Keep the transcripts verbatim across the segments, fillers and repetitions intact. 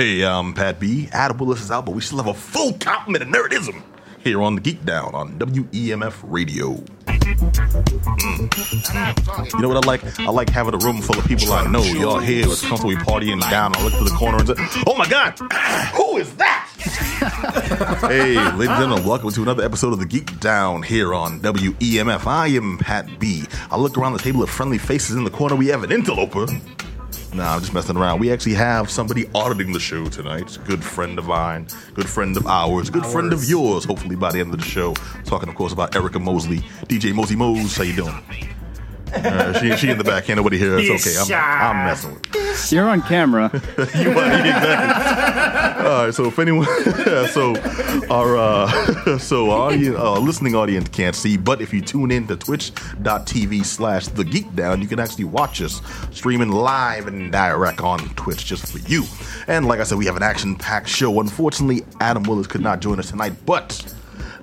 Hey, I'm Pat B. Adam Willis is out, but we still have a full complement of nerdism here on the Geek Down on W E M F Radio. Mm. You know what I like? I like having a room full of people I know. Y'all here, let's comfortably party and down. I look to the corner and say, oh my God, who is that? Hey, ladies and gentlemen, welcome to another episode of the Geek Down here on W E M F. I am Pat B. I look around the table at friendly faces in the corner. We have an interloper. Nah, I'm just messing around. We actually have somebody auditing the show tonight. Good friend of mine, good friend of ours, good ours. friend of yours, hopefully by the end of the show. Talking, of course, about Erica Mosley. D J Mosey Mose, how you doing? Uh, she she in the back, can't nobody hear us. It's okay, I'm, I'm messing with you. You're on camera. You might, exactly. All right, so if anyone, so our uh, so our audience, uh, listening audience can't see, but if you tune in to twitch.tv slash the Geek Down, you can actually watch us streaming live and direct on Twitch just for you. And like I said, we have an action-packed show. Unfortunately, Adam Willis could not join us tonight, but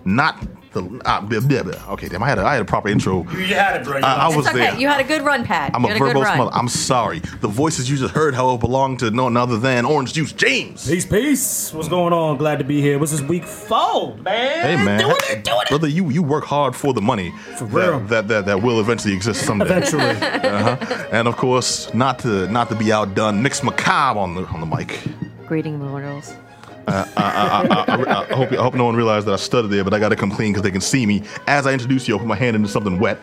not. The, uh, blah, blah, blah. Okay, damn, I had a, I had a proper intro. You had it, right? I, I was okay. there. You had a good run, Pat. I'm you a, a verbose mother. I'm sorry. The voices you just heard, however, belong to none other than Orange Juice James. Peace, peace. What's going on? Glad to be here. What's this week four, man? Hey, man. Doing it, doing it. Brother, you, you work hard for the money. For real. That, that, that, that will eventually exist someday. Eventually. Uh-huh. And, of course, not to not to be outdone, Mix Macabre on the, on the mic. Greeting, mortals. Uh, I, I, I, I, I, hope, I hope no one realized that I stuttered there, but I got to come clean because they can see me. As I introduce you, I'll put my hand into something wet.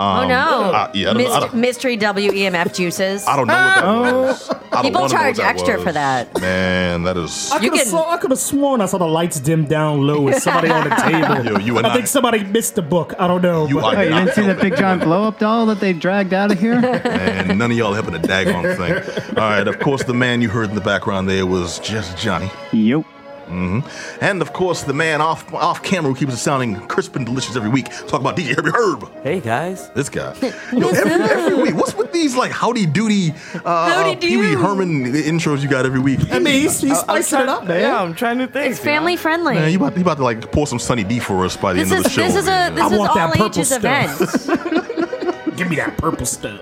Um, oh, no. I, yeah, I don't, Myst- I don't, mystery W E M F juices. I don't know what that was. People charge extra was. for that. Man, that is... I could have can... sworn I saw the lights dim down low with somebody on the table. Yo, you and I, I think somebody missed the book. I don't know. You, but... oh, you didn't see the Big John blow-up doll that they dragged out of here? Man, none of y'all helping a daggone thing. All right, of course, the man you heard in the background there was just Johnny. Yep. Mm-hmm. And, of course, the man off off camera who keeps it sounding crisp and delicious every week. Talk about D J Herbie Herb. Hey, guys. This guy. Yo, every, every week. What's with these, like, howdy-doody uh, Pee-wee Herman intros you got every week? I mean, he's, he's spicing it up, man. Yeah, I'm trying to think. It's family-friendly. Man, you about, you about to, like, pour some Sunny D for us by the this end is, of the show. This is, a, this is all-ages event. Give me that purple stuff.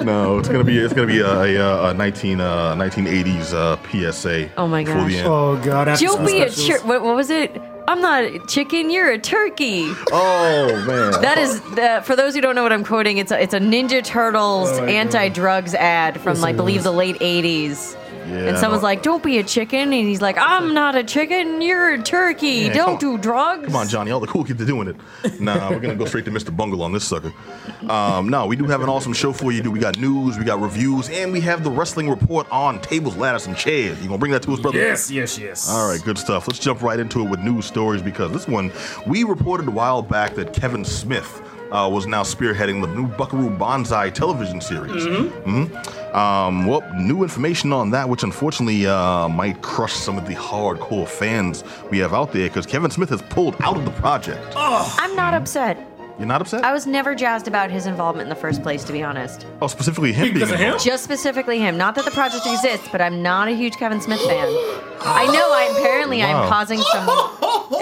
No, it's gonna be it's gonna be a, a, a nineteen uh, nineteen eighties uh, P S A. Oh my gosh! Oh god! After You'll be specials. a chir- what, what was it? I'm not a chicken. You're a turkey. Oh man! That is the, for those who don't know what I'm quoting. It's a, it's a Ninja Turtles oh, anti-drugs god. ad from I believe the late eighties. Yeah, and someone's like, don't be a chicken. And he's like, I'm not a chicken. You're a turkey. Yeah, don't do drugs. Come on, Johnny. All the cool kids are doing it. Nah, we're going to go straight to Mister Bungle on this sucker. Um, no, we do have an awesome show for you. We got news, we got reviews, and we have the wrestling report on tables, ladders, and chairs. You going to bring that to us, brother? Yes, yes, yes. All right, good stuff. Let's jump right into it with news stories because this one, we reported a while back that Kevin Smith Uh, was now spearheading the new Buckaroo Banzai television series. Mm-hmm. Mm-hmm. Um, well, new information on that, which unfortunately uh, might crush some of the hardcore fans we have out there, because Kevin Smith has pulled out of the project. Ugh. I'm not upset. You're not upset? I was never jazzed about his involvement in the first place, to be honest. Oh, specifically him? Because being of him? Just specifically him. Not that the project exists, but I'm not a huge Kevin Smith fan. I know, I apparently wow. I'm causing some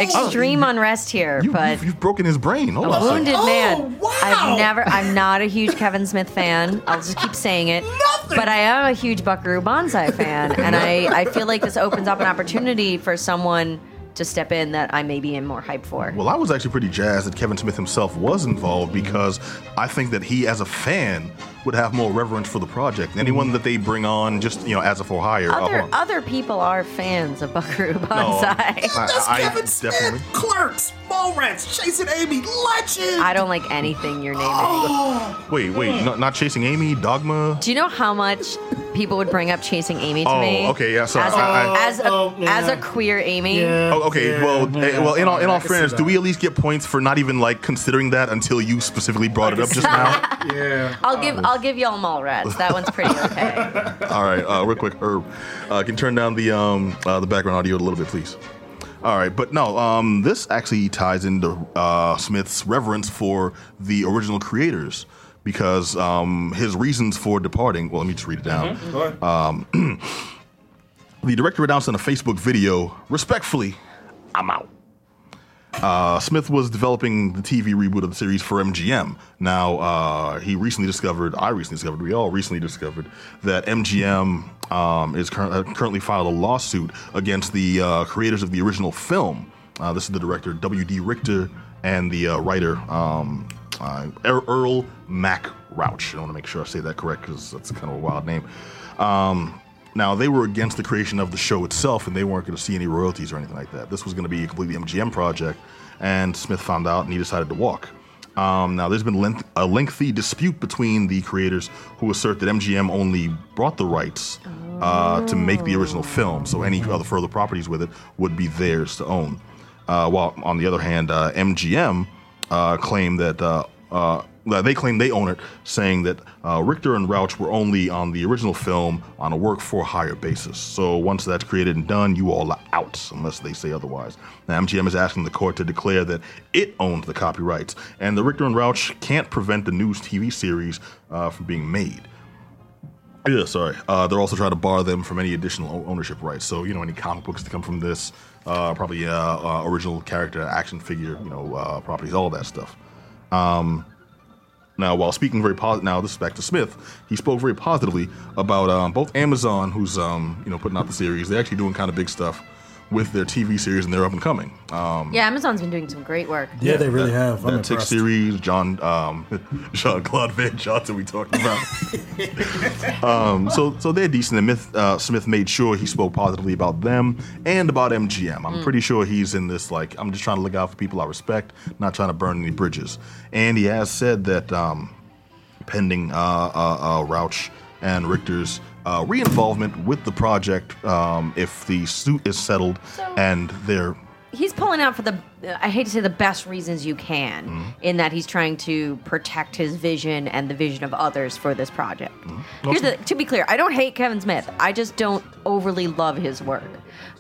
extreme oh, you, unrest here, you, but... You've, you've broken his brain. Hold a wounded on. man. Oh, wow. I've never... I'm not a huge Kevin Smith fan. I'll just keep saying it. Nothing. But I am a huge Buckaroo Banzai fan, and I, I feel like this opens up an opportunity for someone to step in that I may be in more hype for. Well, I was actually pretty jazzed that Kevin Smith himself was involved because I think that he, as a fan, would have more reverence for the project. Anyone that they bring on, just you know, as a for hire. Other uh, other people are fans of Buckaroo Banzai. No, that's I, Kevin I, Smith, definitely. Clerks, Mallrats, Chasing Amy, Legend. I don't like anything you're naming. Oh. Wait, wait, no, not Chasing Amy, Dogma. Do you know how much people would bring up Chasing Amy to oh, me? Oh, okay, yeah, sorry. As a, I, I, as, a oh, yeah. as a queer Amy. Yeah. Oh, okay, yeah, well, yeah, well, in all in all fairness, do we at least get points for not even like considering that until you specifically brought it up just now? Yeah. I'll give. I'll I'll give y'all Mallrats. That one's pretty okay. All right, uh, real quick, Herb, uh, can turn down the um, uh, the background audio a little bit, please. All right, but no, um, this actually ties into uh, Smith's reverence for the original creators because um, his reasons for departing. Well, let me just read it down. Mm-hmm. Um, the director announced in a Facebook video, "Respectfully, I'm out." Uh, Smith was developing the T V reboot of the series for M G M. Now, uh, he recently discovered, I recently discovered, we all recently discovered, that M G M um, is cur- currently filed a lawsuit against the uh, creators of the original film. Uh, this is the director, W D. Richter, and the uh, writer, um, uh, Earl Mac Rauch. I want to make sure I say that correct, because that's kind of a wild name. Um, now, they were against the creation of the show itself, and they weren't going to see any royalties or anything like that. This was going to be a completely M G M project, and Smith found out, and he decided to walk. Um, now, there's been length- a lengthy dispute between the creators who assert that M G M only bought the rights uh, to make the original film, so any other further properties with it would be theirs to own. Uh, while, on the other hand, uh, M G M uh, claimed that... Uh, uh, They claim they own it, saying that uh, Richter and Rauch were only on the original film on a work-for-hire basis. So once that's created and done, you all are out, unless they say otherwise. Now, M G M is asking the court to declare that it owns the copyrights, and the Richter and Rauch can't prevent the news T V series uh, from being made. Yeah, sorry. Uh, they're also trying to bar them from any additional ownership rights. So, you know, any comic books that come from this, uh, probably uh, uh, original character, action figure, you know, uh, properties, all that stuff. Um... Now, while speaking very positive, now this is back to Smith. He spoke very positively about um, both Amazon, who's um, you know putting out the series. They're actually doing kind of big stuff with their T V series, and they're up and coming. Um, yeah, Amazon's been doing some great work. Yeah, yeah they really that, have. I'm that Tick series, John, um, Jean-Claude Van Johnson, we talked about. um, so, so they're decent. And Myth, uh, Smith made sure he spoke positively about them and about M G M. I'm mm. pretty sure he's in this. Like, I'm just trying to look out for people I respect, not trying to burn any bridges. And he has said that um, pending uh, uh, uh, Rauch and Richter's uh, re-involvement with the project um, if the suit is settled so and they're... He's pulling out for the, I hate to say, the best reasons you can mm-hmm. in that he's trying to protect his vision and the vision of others for this project. Mm-hmm. Here's the, to be clear, I don't hate Kevin Smith. I just don't overly love his work.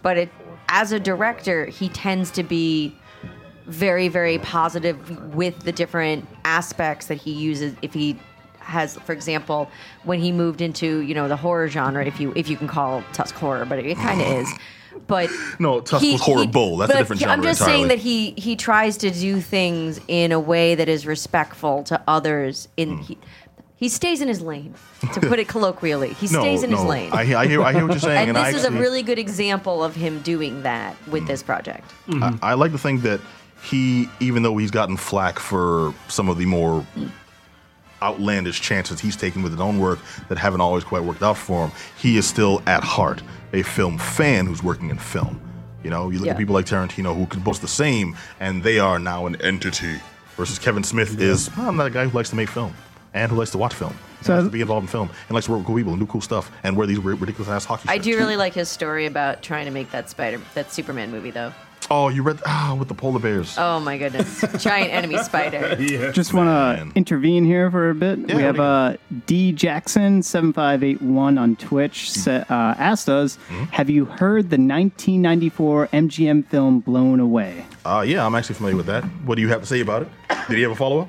But it, as a director, he tends to be very, very positive with the different aspects that he uses if he... has, for example, when he moved into, you know, the horror genre, if you if you can call Tusk horror, but it kind of is. But no, Tusk was horrible. That's a different genre entirely. I'm just saying that he he tries to do things in a way that is respectful to others. In mm. he, he stays in his lane, to put it colloquially. He no, stays in no, his lane. I, I hear I hear what you're saying, and, and this I is actually, a really good example of him doing that with mm. this project. Mm-hmm. I, I like to think that he, even though he's gotten flack for some of the more mm. outlandish chances he's taken with his own work that haven't always quite worked out for him, he is still at heart a film fan who's working in film. You know, you look yeah. at people like Tarantino who can boast the same, and they are now an entity, versus Kevin Smith yeah. is, well, I'm not a guy who likes to make film and who likes to watch film and so likes to be involved in film and likes to work with cool people and do cool stuff and wear these ridiculous ass hockey shirts. I do really like his story about trying to make that Spider, that Superman movie, though. Oh, you read ah with the polar bears. Oh my goodness, giant enemy spider. Yeah. Just want to intervene here for a bit. Yeah, we have uh, D Jackson seven five eight one on Twitch mm-hmm. sa- uh, asked us, mm-hmm. "Have you heard the nineteen ninety four M G M film Blown Away?" Uh yeah, I'm actually familiar with that. What do you have to say about it? Did he have a follow up?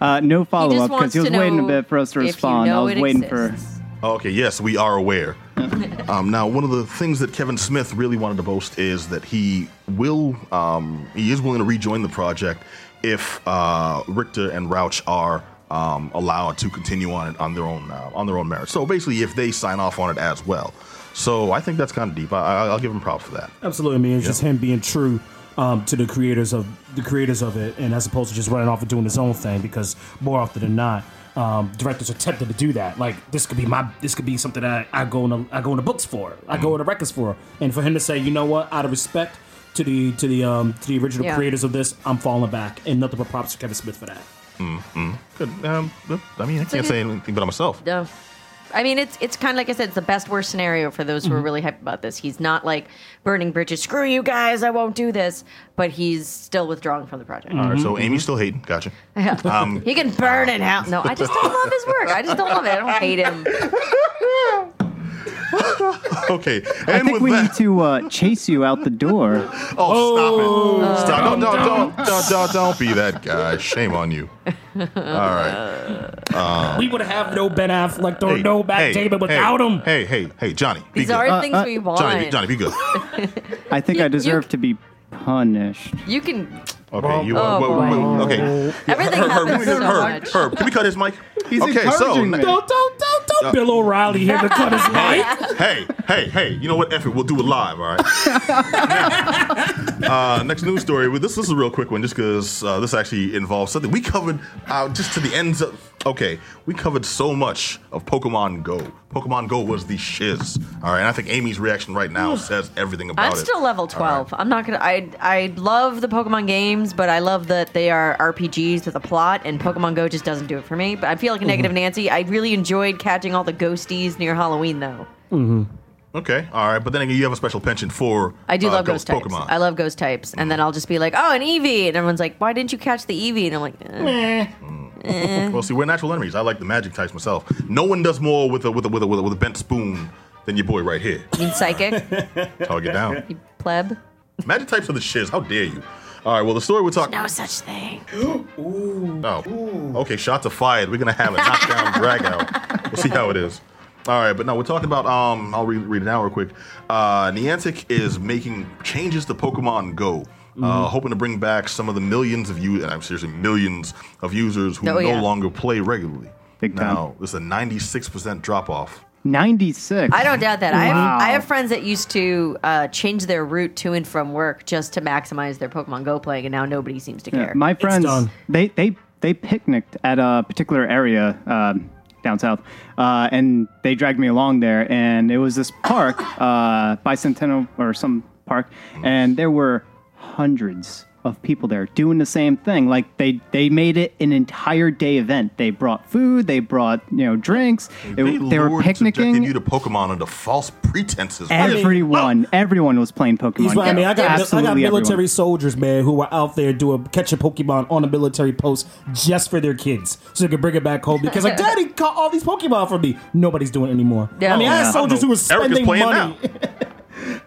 Uh, no follow up because he was waiting a bit for us to respond. You know I was waiting exists. for. Okay, yes, we are aware. um, now, one of the things that Kevin Smith really wanted to boast is that he will, um, he is willing to rejoin the project if uh, Richter and Rauch are um, allowed to continue on it on their own uh, on their own merit. So basically, if they sign off on it as well. So I think that's kind of deep. I, I'll give him props for that. Absolutely, man. It's yeah. just him being true um, to the creators of the creators of it, and as opposed to just running off and doing his own thing. Because more often than not, Um, directors are tempted to do that. Like, this could be my, this could be something that I, I go in, the, I go in the books for, I go in the records for, and for him to say, you know what, out of respect to the to the um, to the original yeah. creators of this, I'm falling back, and nothing but props to Kevin Smith for that. Mm-hmm. Good. Um, I mean, I can't say anything but myself. No. I mean, it's it's kind of like I said, it's the best worst scenario for those who are really hyped about this. He's not like burning bridges. Screw you guys, I won't do this. But he's still withdrawing from the project. All right, so Amy's still hating. Gotcha. Yeah. Um, he can burn it out. No, I just don't love his work. I just don't love it. I don't hate him. Okay. And I think we that, need to uh, chase you out the door. Oh, oh stop it! Stop! Uh, no, don't, don't, don't, don't, don't be that guy. Shame on you. All right. Um, we would have no Ben Affleck or hey, no Matt hey, Damon without hey, him. Hey, hey, hey, Johnny. Be These good. are uh, things uh, we want. Johnny, Johnny, be good. I think you, I deserve you, to be punished. You can. Okay, you are. Oh, well, okay. Everything her, happens her, so her, much. Her, can we cut his mic? He's okay, encouraging so, me. Don't, don't, don't, don't uh, Bill O'Reilly here to cut his mic. Hey, hey, hey, you know what? F it, we'll do it live, all right? Now, uh, next news story. This, this is a real quick one just because uh, this actually involves something. We covered uh, just to the ends of... Okay, we covered so much of Pokemon Go. Pokemon Go was the shiz. All right, and I think Amy's reaction right now says everything about it. I'm still it. level twelve. Right. I'm not gonna. I I love the Pokemon games, but I love that they are R P Gs with a plot, and Pokemon Go just doesn't do it for me. But I feel like a negative mm-hmm. Nancy. I really enjoyed catching all the ghosties near Halloween, though. Mm-hmm. Okay, all right, but then again, you have a special penchant for I do uh, love ghost, ghost types. Pokemon. I love ghost types, mm. and then I'll just be like, oh, an Eevee, and everyone's like, why didn't you catch the Eevee? And I'm like, eh. Mm. Eh. Well, see, we're natural enemies. I like the magic types myself. No one does more with a with a with a with a, with a bent spoon than your boy right here. You mean psychic? Target down. You pleb. Magic types are the shiz. How dare you? All right, well, the story we're talking... No such thing. Ooh. Oh. Ooh. Okay, shots are fired. We're going to have a knockdown drag out. We'll see how it is. All right, but no, we're talking about... Um, I'll re- read it now real quick. Uh, Niantic is making changes to Pokemon Go, mm-hmm. uh, hoping to bring back some of the millions of you... I'm seriously, millions of users who oh, yeah. no longer play regularly. Big time. Now, there's a ninety-six percent drop-off. ninety-six. I don't doubt that. Wow. I have I have friends that used to uh, change their route to and from work just to maximize their Pokemon Go playing, and now nobody seems to care. Yeah, my friends, they, they they picnicked at a particular area uh, down south, uh, and they dragged me along there, and it was this park, uh, Bicentennial or some park, and there were hundreds of people there doing the same thing. Like they, they made it an entire day event. They brought food. They brought you know drinks. They, it, they were picnicking. Subjected you to Pokemon under false pretenses. Everyone, I mean, everyone was playing Pokemon. Right, I mean, I got, Absolutely I got military everyone. soldiers, man, who were out there doing catching Pokemon on a military post just for their kids, so they could bring it back home. Because like, Daddy caught all these Pokemon for me. Nobody's doing it anymore. Yeah. I mean, yeah. I had soldiers I who were spending money.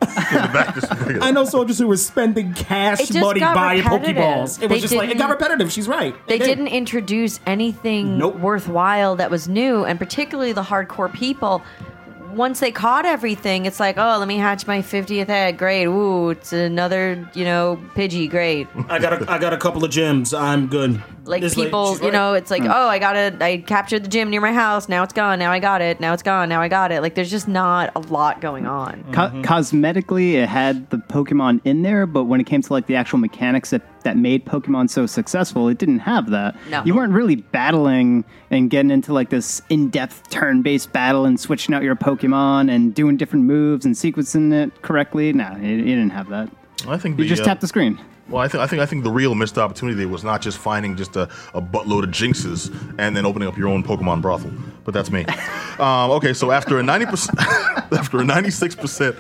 I know soldiers who were spending cash money buying Pokeballs. It was just like, it got repetitive. She's right. They didn't introduce anything nope. worthwhile that was new, and particularly the hardcore people. Once they caught everything, it's like, oh, let me hatch my fiftieth egg. Great. Ooh, it's another, you know, Pidgey. Great. I got a, I got a couple of gems. I'm good. Like this people, lady, you right. know, it's like, mm. oh, I got it. I captured the gym near my house. Now it's gone. Now I got it. Now it's gone. Now I got it. Like, there's just not a lot going on. Co- mm-hmm. Cosmetically, it had the Pokemon in there, but when it came to like the actual mechanics that that made Pokemon so successful, it didn't have that. No. You weren't really battling and getting into like this in-depth turn-based battle and switching out your Pokemon and doing different moves and sequencing it correctly. No, it, it didn't have that. I think you the, just uh, tapped the screen. Well, I think I think I think the real missed opportunity there was not just finding just a, a buttload of Jinxes and then opening up your own Pokemon brothel. But that's me. um, okay, so after a ninety percent, after a ninety-six percent,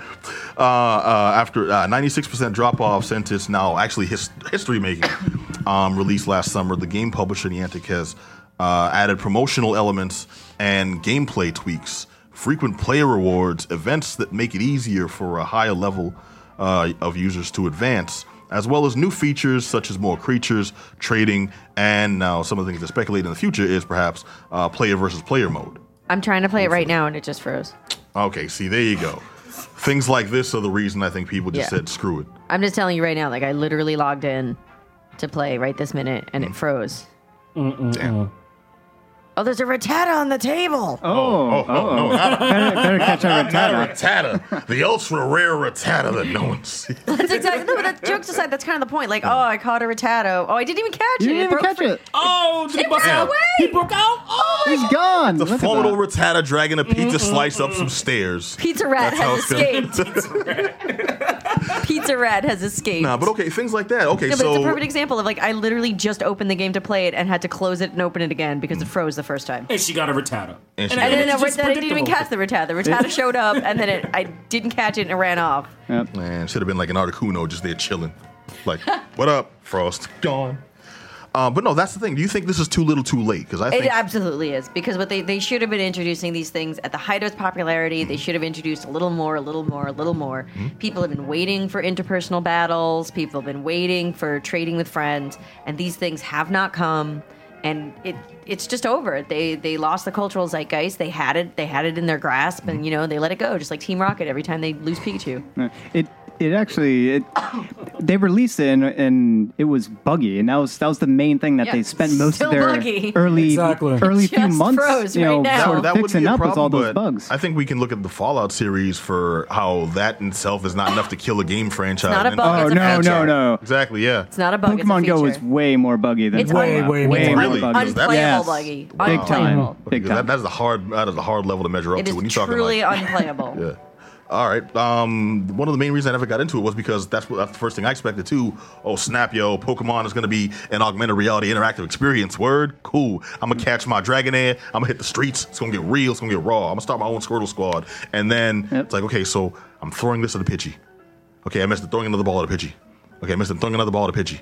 uh, uh, after ninety-six percent drop-off since it's now actually his, history-making um, released last summer, the game publisher Niantic has uh, added promotional elements and gameplay tweaks, frequent player rewards, events that make it easier for a higher level uh, of users to advance, as well as new features such as more creatures, trading, and now some of the things that speculate in the future is perhaps uh, player versus player mode. I'm trying to play it right now, and it just froze. Okay, see, there you go. Things like this are the reason I think people just yeah. said, screw it. I'm just telling you right now, like, I literally logged in to play right this minute, and mm. it froze. Mm-mm-mm. Damn. Oh, there's a Rattata on the table. Oh, oh, oh, no. Not, better, better catch our Rattata. Rattata. The ultra rare Rattata that no one sees. That's exactly, no, but that, jokes aside, that's kind of the point. Like, oh, I caught a Rattata. Oh, I didn't even catch you it. You didn't even catch free. it. Oh, did he broke out? Away. He broke out? Oh, he's God. gone. The formidable Rattata dragging a pizza mm-hmm. slice up some stairs. Pizza Rat that's has escaped. Pizza Rat. Pizza Rat has escaped. Nah, but okay, things like that. Okay, no, so. But it's a perfect example of like, I literally just opened the game to play it and had to close it and open it again because mm. it froze the first time. And she got a Rattata. And, and I didn't know that I didn't even catch the Rattata. The Rattata showed up, and then it, I didn't catch it, and it ran off. Yep. Man, should have been like an Articuno just there chilling. Like, what up, Frost? Dawn. Uh, but no, that's the thing. Do you think this is too little too late? Because I think... It absolutely is. Because what they, they should have been introducing these things at the height of its popularity. Mm-hmm. They should have introduced a little more, a little more, a little more. Mm-hmm. People have been waiting for interpersonal battles. People have been waiting for trading with friends. And these things have not come. And it it's just over. They they lost the cultural zeitgeist. They had it. They had it in their grasp, and you know they let it go, just like Team Rocket. Every time they lose Pikachu, it it actually it they released it and, and it was buggy, and that was that was the main thing that yeah, they spent most of their buggy. early exactly. early few months froze, you know, right now. sort of that fixing up problem, with all those bugs. I think we can look at the Fallout series for how that in itself is not enough to kill a game franchise. It's not a bug. Oh, it's no, a no, no. Exactly, yeah. It's not a bug. Pokemon it's a Go is way more buggy than it's way, un- way, way, way really? more buggy. Unplayable yes. buggy. Wow. Big time. Big time. That, that is a hard that is a hard level to measure up it to when you're talking like. It is truly unplayable. Yeah. All right. Um, one of the main reasons I never got into it was because that's, what, that's the first thing I expected, too. Oh, snap, yo. Pokemon is going to be an augmented reality interactive experience. Word? Cool. I'm going to catch my Dragonair. I'm going to hit the streets. It's going to get real. It's going to get raw. I'm going to start my own Squirtle Squad. And then yep. it's like, okay, so I'm throwing this at a Pidgey. Okay, I missed it. Throwing another ball at a Pidgey. Okay, I missed it. Throwing another ball at a Pidgey.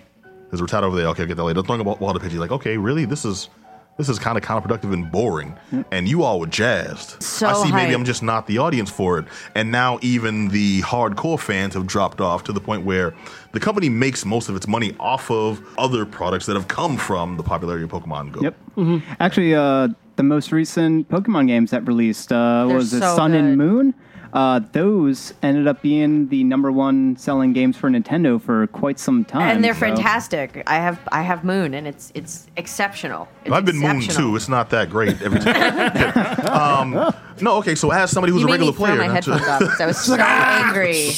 There's a Rattata over there. Okay, I'll get that later. Throwing a ball at a Pidgey. Like, okay, really? This is... This is kind of counterproductive and boring, and you all were jazzed. So I see hype. Maybe I'm just not the audience for it. And now even the hardcore fans have dropped off to the point where the company makes most of its money off of other products that have come from the popularity of Pokemon Go. Yep. Mm-hmm. Actually, uh, the most recent Pokemon games that released uh, was so Sun good. and Moon. Uh, those ended up being the number one selling games for Nintendo for quite some time. And they're so. fantastic. I have I have Moon, and it's it's exceptional. It's I've been exceptional. Moon too. It's not that great every time. um, no, okay. So as somebody who's you a regular player, my headphones up, I was so angry.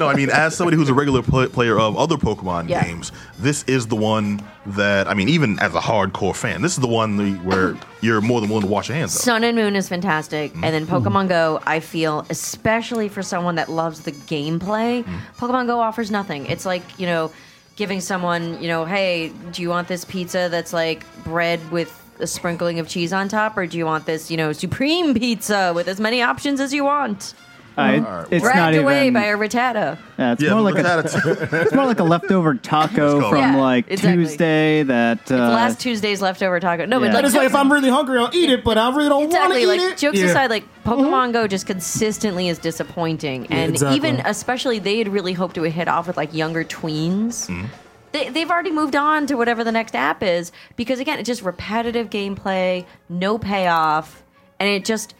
No, I mean as somebody who's a regular play- player of other Pokemon yeah. games, this is the one that I mean, even as a hardcore fan, this is the one where you're more than willing to wash your hands. Sun up. and Moon is fantastic, mm-hmm. and then Pokemon Go, I. feel, especially for someone that loves the gameplay, mm. Pokemon Go offers nothing. It's like, you know, giving someone, you know, hey, do you want this pizza that's like bread with a sprinkling of cheese on top, or do you want this, you know, supreme pizza with as many options as you want? Uh, it, it's Racked not away even, by a Rattata. Yeah, it's, yeah, more like a, it's more like a leftover taco from yeah, like exactly. Tuesday. That uh, it's last Tuesday's leftover taco. No, yeah. but like, it's like if I'm really hungry, I'll eat it. But I really don't exactly, want to like, eat it. Jokes yeah. aside, like Pokemon mm-hmm. Go just consistently is disappointing, yeah, and exactly. even especially they had really hoped it would hit off with like younger tweens. Mm-hmm. They, they've already moved on to whatever the next app is because again, it's just repetitive gameplay, no payoff, and it just.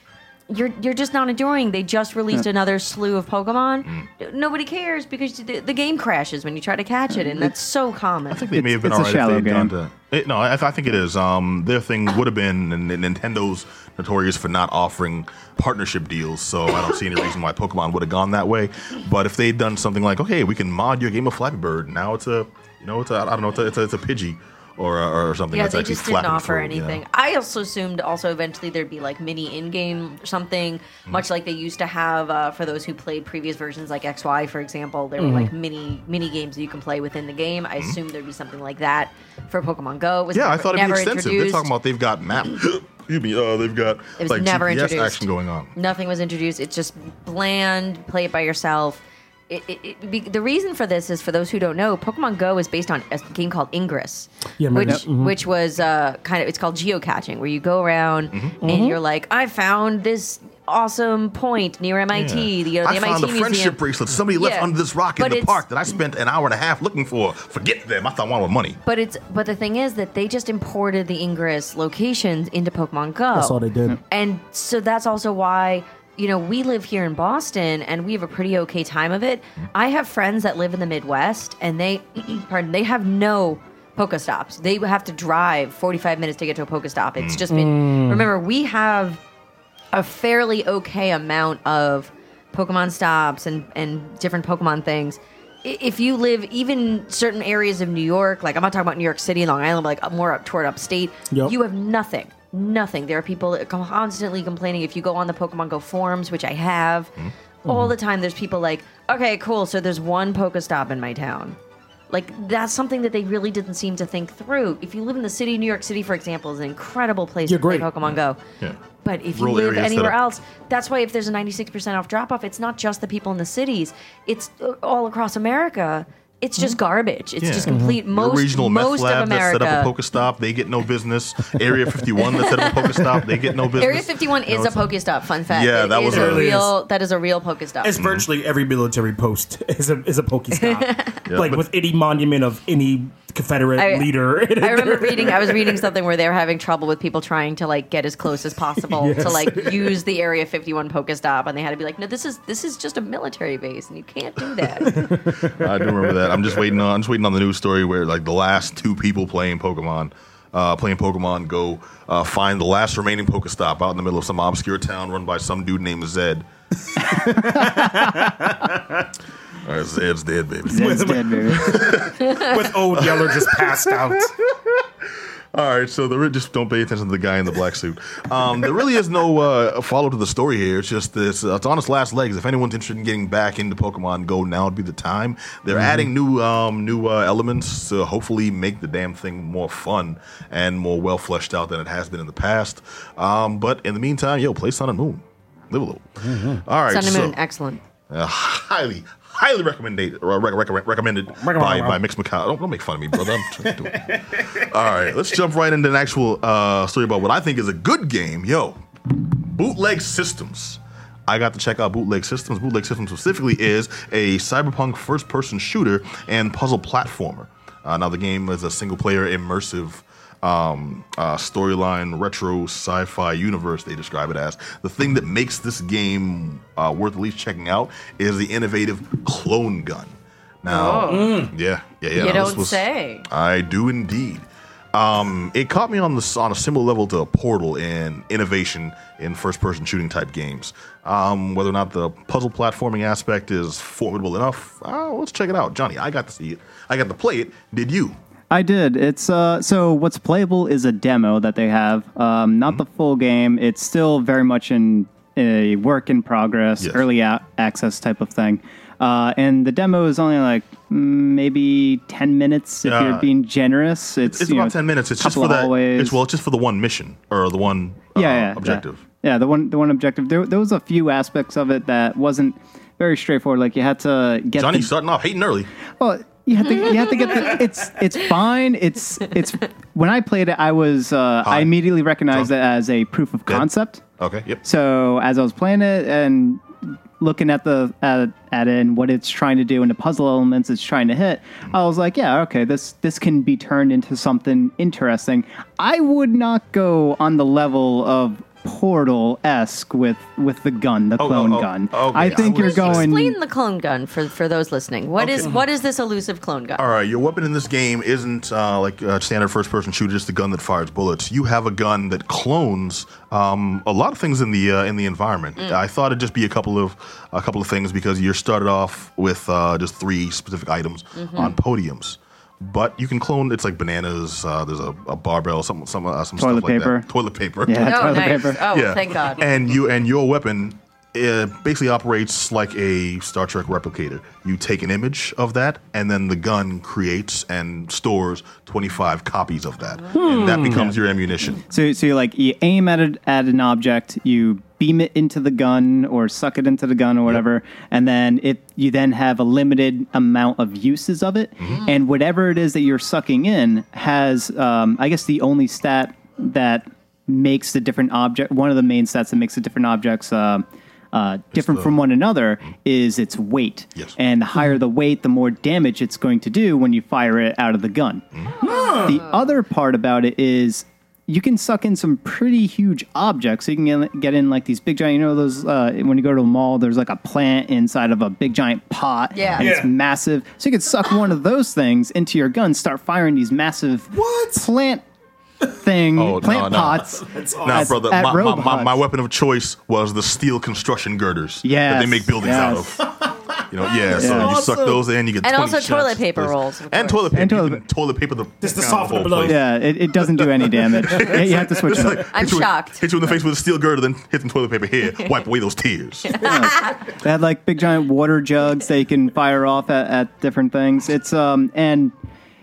You're you're just not enjoying. They just released yeah. another slew of Pokemon. Mm. Nobody cares because the, the game crashes when you try to catch it, and that's so common. I think they it's, may have been alright if they'd done that. It, no, I, I think it is. Um, their thing would have been, and, and Nintendo's notorious for not offering partnership deals, so I don't see any reason why Pokemon would have gone that way. But if they'd done something like, okay, we can mod your game of Flappy Bird. Now it's a, you know, it's a, I don't know, it's a, it's a, it's a Pidgey. Or, or something yeah, that's actually flapping. Yeah, they just didn't offer through, anything. You know? I also assumed also eventually there'd be like mini in-game something, mm. much like they used to have uh, for those who played previous versions like X Y, for example. There mm. were like mini mini games that you can play within the game. I mm. assumed there'd be something like that for Pokemon Go. It was yeah, never, I thought it'd be extensive. Introduced. They're talking about they've got map. Excuse me. Uh, they've got it was like never G P S introduced. Action going on. Nothing was introduced. It's just bland. Play it by yourself. It, it, it be, the reason for this is, for those who don't know, Pokemon Go is based on a game called Ingress, yeah, which mm-hmm. which was uh, kind of, it's called geocaching, where you go around mm-hmm. and mm-hmm. you're like, I found this awesome point near M I T. Yeah. The, you know, the I M I T found a museum. Friendship bracelet somebody left yeah. under this rock but in the park that I spent an hour and a half looking for. Forget them. I thought I wanted money. But it's but the thing is that they just imported the Ingress locations into Pokemon Go. That's all they did. And so that's also why... You know, we live here in Boston, and we have a pretty okay time of it. I have friends that live in the Midwest, and they, pardon, they have no Pokestops. They have to drive forty-five minutes to get to a Pokestop. It's just been... Mm. Remember, we have a fairly okay amount of Pokemon stops and, and different Pokemon things. If you live even certain areas of New York, like I'm not talking about New York City, Long Island, but like more up toward upstate, yep. you have nothing. Nothing. There are people constantly complaining. If you go on the Pokemon Go forums, which I have, mm-hmm. all the time, there's people like, okay, cool, so there's one Pokestop in my town. Like, that's something that they really didn't seem to think through. If you live in the city, New York City, for example, is an incredible place You're to great. play Pokemon yeah. Go. Yeah. But if Rural you live anywhere else, that's why if there's a ninety-six percent off drop-off, it's not just the people in the cities. It's all across America. It's just garbage. It's yeah. just complete. Mm-hmm. Most, regional most meth lab of America. That set up a Pokestop, they get no business. Area fifty-one that set up a Pokestop, they get no business. Area fifty-one is a Pokestop. Fun fact. Yeah, it that was a real. Is. That is a real Pokestop. It's virtually every military post is a is a Pokestop. yeah, like with any monument of any Confederate I, leader. I remember reading, I was reading something where they were having trouble with people trying to like get as close as possible yes. to like use the Area fifty-one Pokestop, and they had to be like, no, this is this is just a military base, and you can't do that. I do remember that. I'm just waiting on, I'm just waiting on the news story where like the last two people playing Pokemon, uh, playing Pokemon Go, uh, find the last remaining Pokestop out in the middle of some obscure town run by some dude named Zed. All right, Zed's dead, baby. Zed's dead, baby. With old Yeller just passed out. All right, so there, just don't pay attention to the guy in the black suit. Um, there really is no uh, follow to the story here. It's just this. Uh, it's on its last legs. If anyone's interested in getting back into Pokemon Go, now would be the time. They're mm-hmm. adding new um, new uh, elements to hopefully make the damn thing more fun and more well fleshed out than it has been in the past. Um, but in the meantime, yo, play Sun and Moon. Live a little. Mm-hmm. All right, Sun and so, Moon, excellent. Uh, highly. Highly recommended, uh, rec- rec- recommended by, by Mix McCall. Don't, don't make fun of me, brother. I'm trying to do it. All right, let's jump right into an actual uh, story about what I think is a good game. Yo, Bootleg Systems. I got to check out Bootleg Systems. Bootleg Systems specifically is a cyberpunk first-person shooter and puzzle platformer. Uh, now, the game is a single-player immersive Um, uh, storyline, retro sci-fi universe, they describe it as. The thing that makes this game uh, worth at least checking out is the innovative clone gun. Now, oh. yeah, yeah, yeah. You no, don't was, say. I do indeed. Um, it caught me on the on a similar level to a Portal in innovation in first-person shooting type games. Um, whether or not the puzzle platforming aspect is formidable enough, uh, let's check it out. Johnny, I got to see it. I got to play it. Did you? I did. It's uh, so what's playable is a demo that they have, um, not mm-hmm. the full game. It's still very much in a work in progress, yes. early a- access type of thing. Uh, and the demo is only like maybe ten minutes if uh, you're being generous. It's, it's you about know, ten minutes. It's just for that. It's, well, it's just for the one mission or the one uh, yeah, yeah, objective. That, yeah, the one the one objective. There, there was a few aspects of it that wasn't very straightforward. Like you had to get Johnny the, starting off hating early. Well. You have to, you have to get the, it's, it's fine. It's, it's, when I played it, I was, uh, Hi. I immediately recognized John. It as a proof of concept. Dead. Okay. Yep. So as I was playing it and looking at the, at, at it and what it's trying to do and the puzzle elements it's trying to hit, mm-hmm. I was like, yeah, okay, this, this can be turned into something interesting. I would not go on the level of Portal-esque with, with the gun, the oh, clone oh, oh, gun. Okay. I think I you're going... Explain the clone gun for, for those listening. What okay. is what is this elusive clone gun? All right, your weapon in this game isn't uh, like a standard first-person shooter, just the gun that fires bullets. You have a gun that clones um, a lot of things in the uh, in the environment. Mm. I thought it'd just be a couple of a couple of things because you're started off with uh, just three specific items mm-hmm. on podiums. But you can clone. It's like bananas. Uh, there's a, a barbell. Some some uh, some toilet stuff paper. Like that. Toilet paper. Yeah, no, toilet nice. paper. Oh, yeah. Thank God. And you and your weapon it basically operates like a Star Trek replicator. You take an image of that, and then the gun creates and stores twenty-five copies of that, hmm. and that becomes yeah. your ammunition. So so you like you aim at a, at an object. You beam it into the gun or suck it into the gun or whatever. Yep. And then it, you then have a limited amount of uses of it. Mm-hmm. And whatever it is that you're sucking in has, um, I guess the only stat that makes the different object, one of the main stats that makes the different objects uh, uh, different the, from one another mm-hmm. is its weight. Yes. And the higher mm-hmm. the weight, the more damage it's going to do when you fire it out of the gun. Mm-hmm. Ah. The other part about it is you can suck in some pretty huge objects. You can get in like these big giant, you know, those, uh, when you go to a mall, there's like a plant inside of a big giant pot. Yeah. And yeah. it's massive. So you can suck one of those things into your gun, start firing these massive what? plant thing, oh, plant no, no. pots. Awesome. Nah, brother, at, at my, my, my weapon of choice was the steel construction girders yes. that they make buildings yes. out of. You know, yeah, yeah. so you awesome. suck those in, you get and twenty also toilet paper rolls, and toilet paper, and toilet, toilet paper. The just the soft blow. Yeah, it, it doesn't do any damage. You have to switch. Like, like, I'm shocked. Hit you in the face with a steel girder, then hit some toilet paper here. Wipe away those tears. Yeah. They had like big giant water jugs that you can fire off at, at different things. It's um, and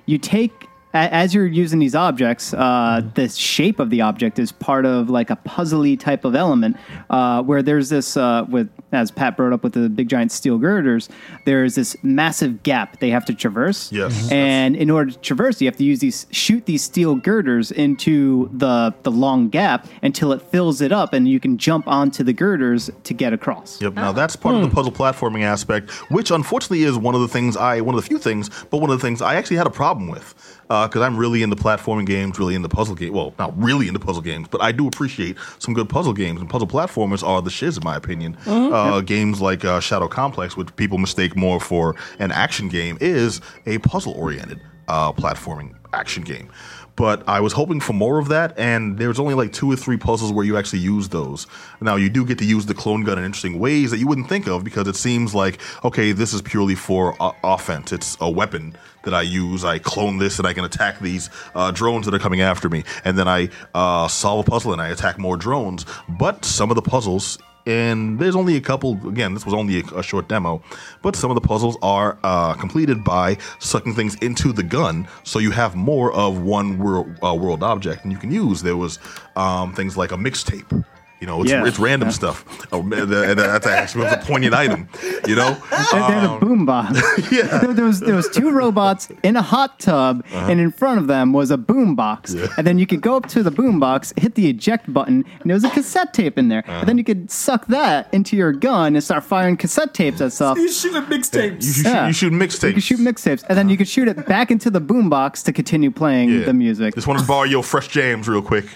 you take as you're using these objects, uh, the shape of the object is part of like a puzzly type of element, uh, where there's this uh, with. As Pat brought up with the big giant steel girders, there's this massive gap they have to traverse. Yes. And in order to traverse, you have to use these shoot these steel girders into the the long gap until it fills it up, and you can jump onto the girders to get across. Yep. Now that's part hmm. of the puzzle platforming aspect, which unfortunately is one of the things I one of the few things, but one of the things I actually had a problem with. because uh, I'm really into platforming games, really into puzzle games. Well, not really into puzzle games, but I do appreciate some good puzzle games, and puzzle platformers are the shiz, in my opinion. Mm-hmm. uh, yep. Games like uh, Shadow Complex, which people mistake more for an action game, is a puzzle-oriented uh, platforming action game. But I was hoping for more of that, and there's only like two or three puzzles where you actually use those. Now, you do get to use the clone gun in interesting ways that you wouldn't think of, because it seems like, okay, this is purely for uh, offense. It's a weapon that I use. I clone this, and I can attack these uh, drones that are coming after me. And then I uh, solve a puzzle, and I attack more drones. But some of the puzzles... And there's only a couple, again, this was only a, a short demo, but some of the puzzles are uh, completed by sucking things into the gun, so you have more of one world, uh, world object, and you can use. There was um, things like a mixtape. You know, it's, yeah. it's random yeah. stuff. Oh, that's actually a poignant item. You know, um, they had a boombox. Yeah, there, there was there was two robots in a hot tub, uh-huh. and in front of them was a boombox. Yeah. And then you could go up to the boombox, hit the eject button, and there was a cassette tape in there. Uh-huh. And then you could suck that into your gun and start firing cassette tapes at stuff. So you shoot mixtapes. You, yeah. you shoot mixtapes. You could shoot mixtapes, and then you could shoot it back into the boombox to continue playing yeah. the music. Just want to borrow your Fresh James real quick.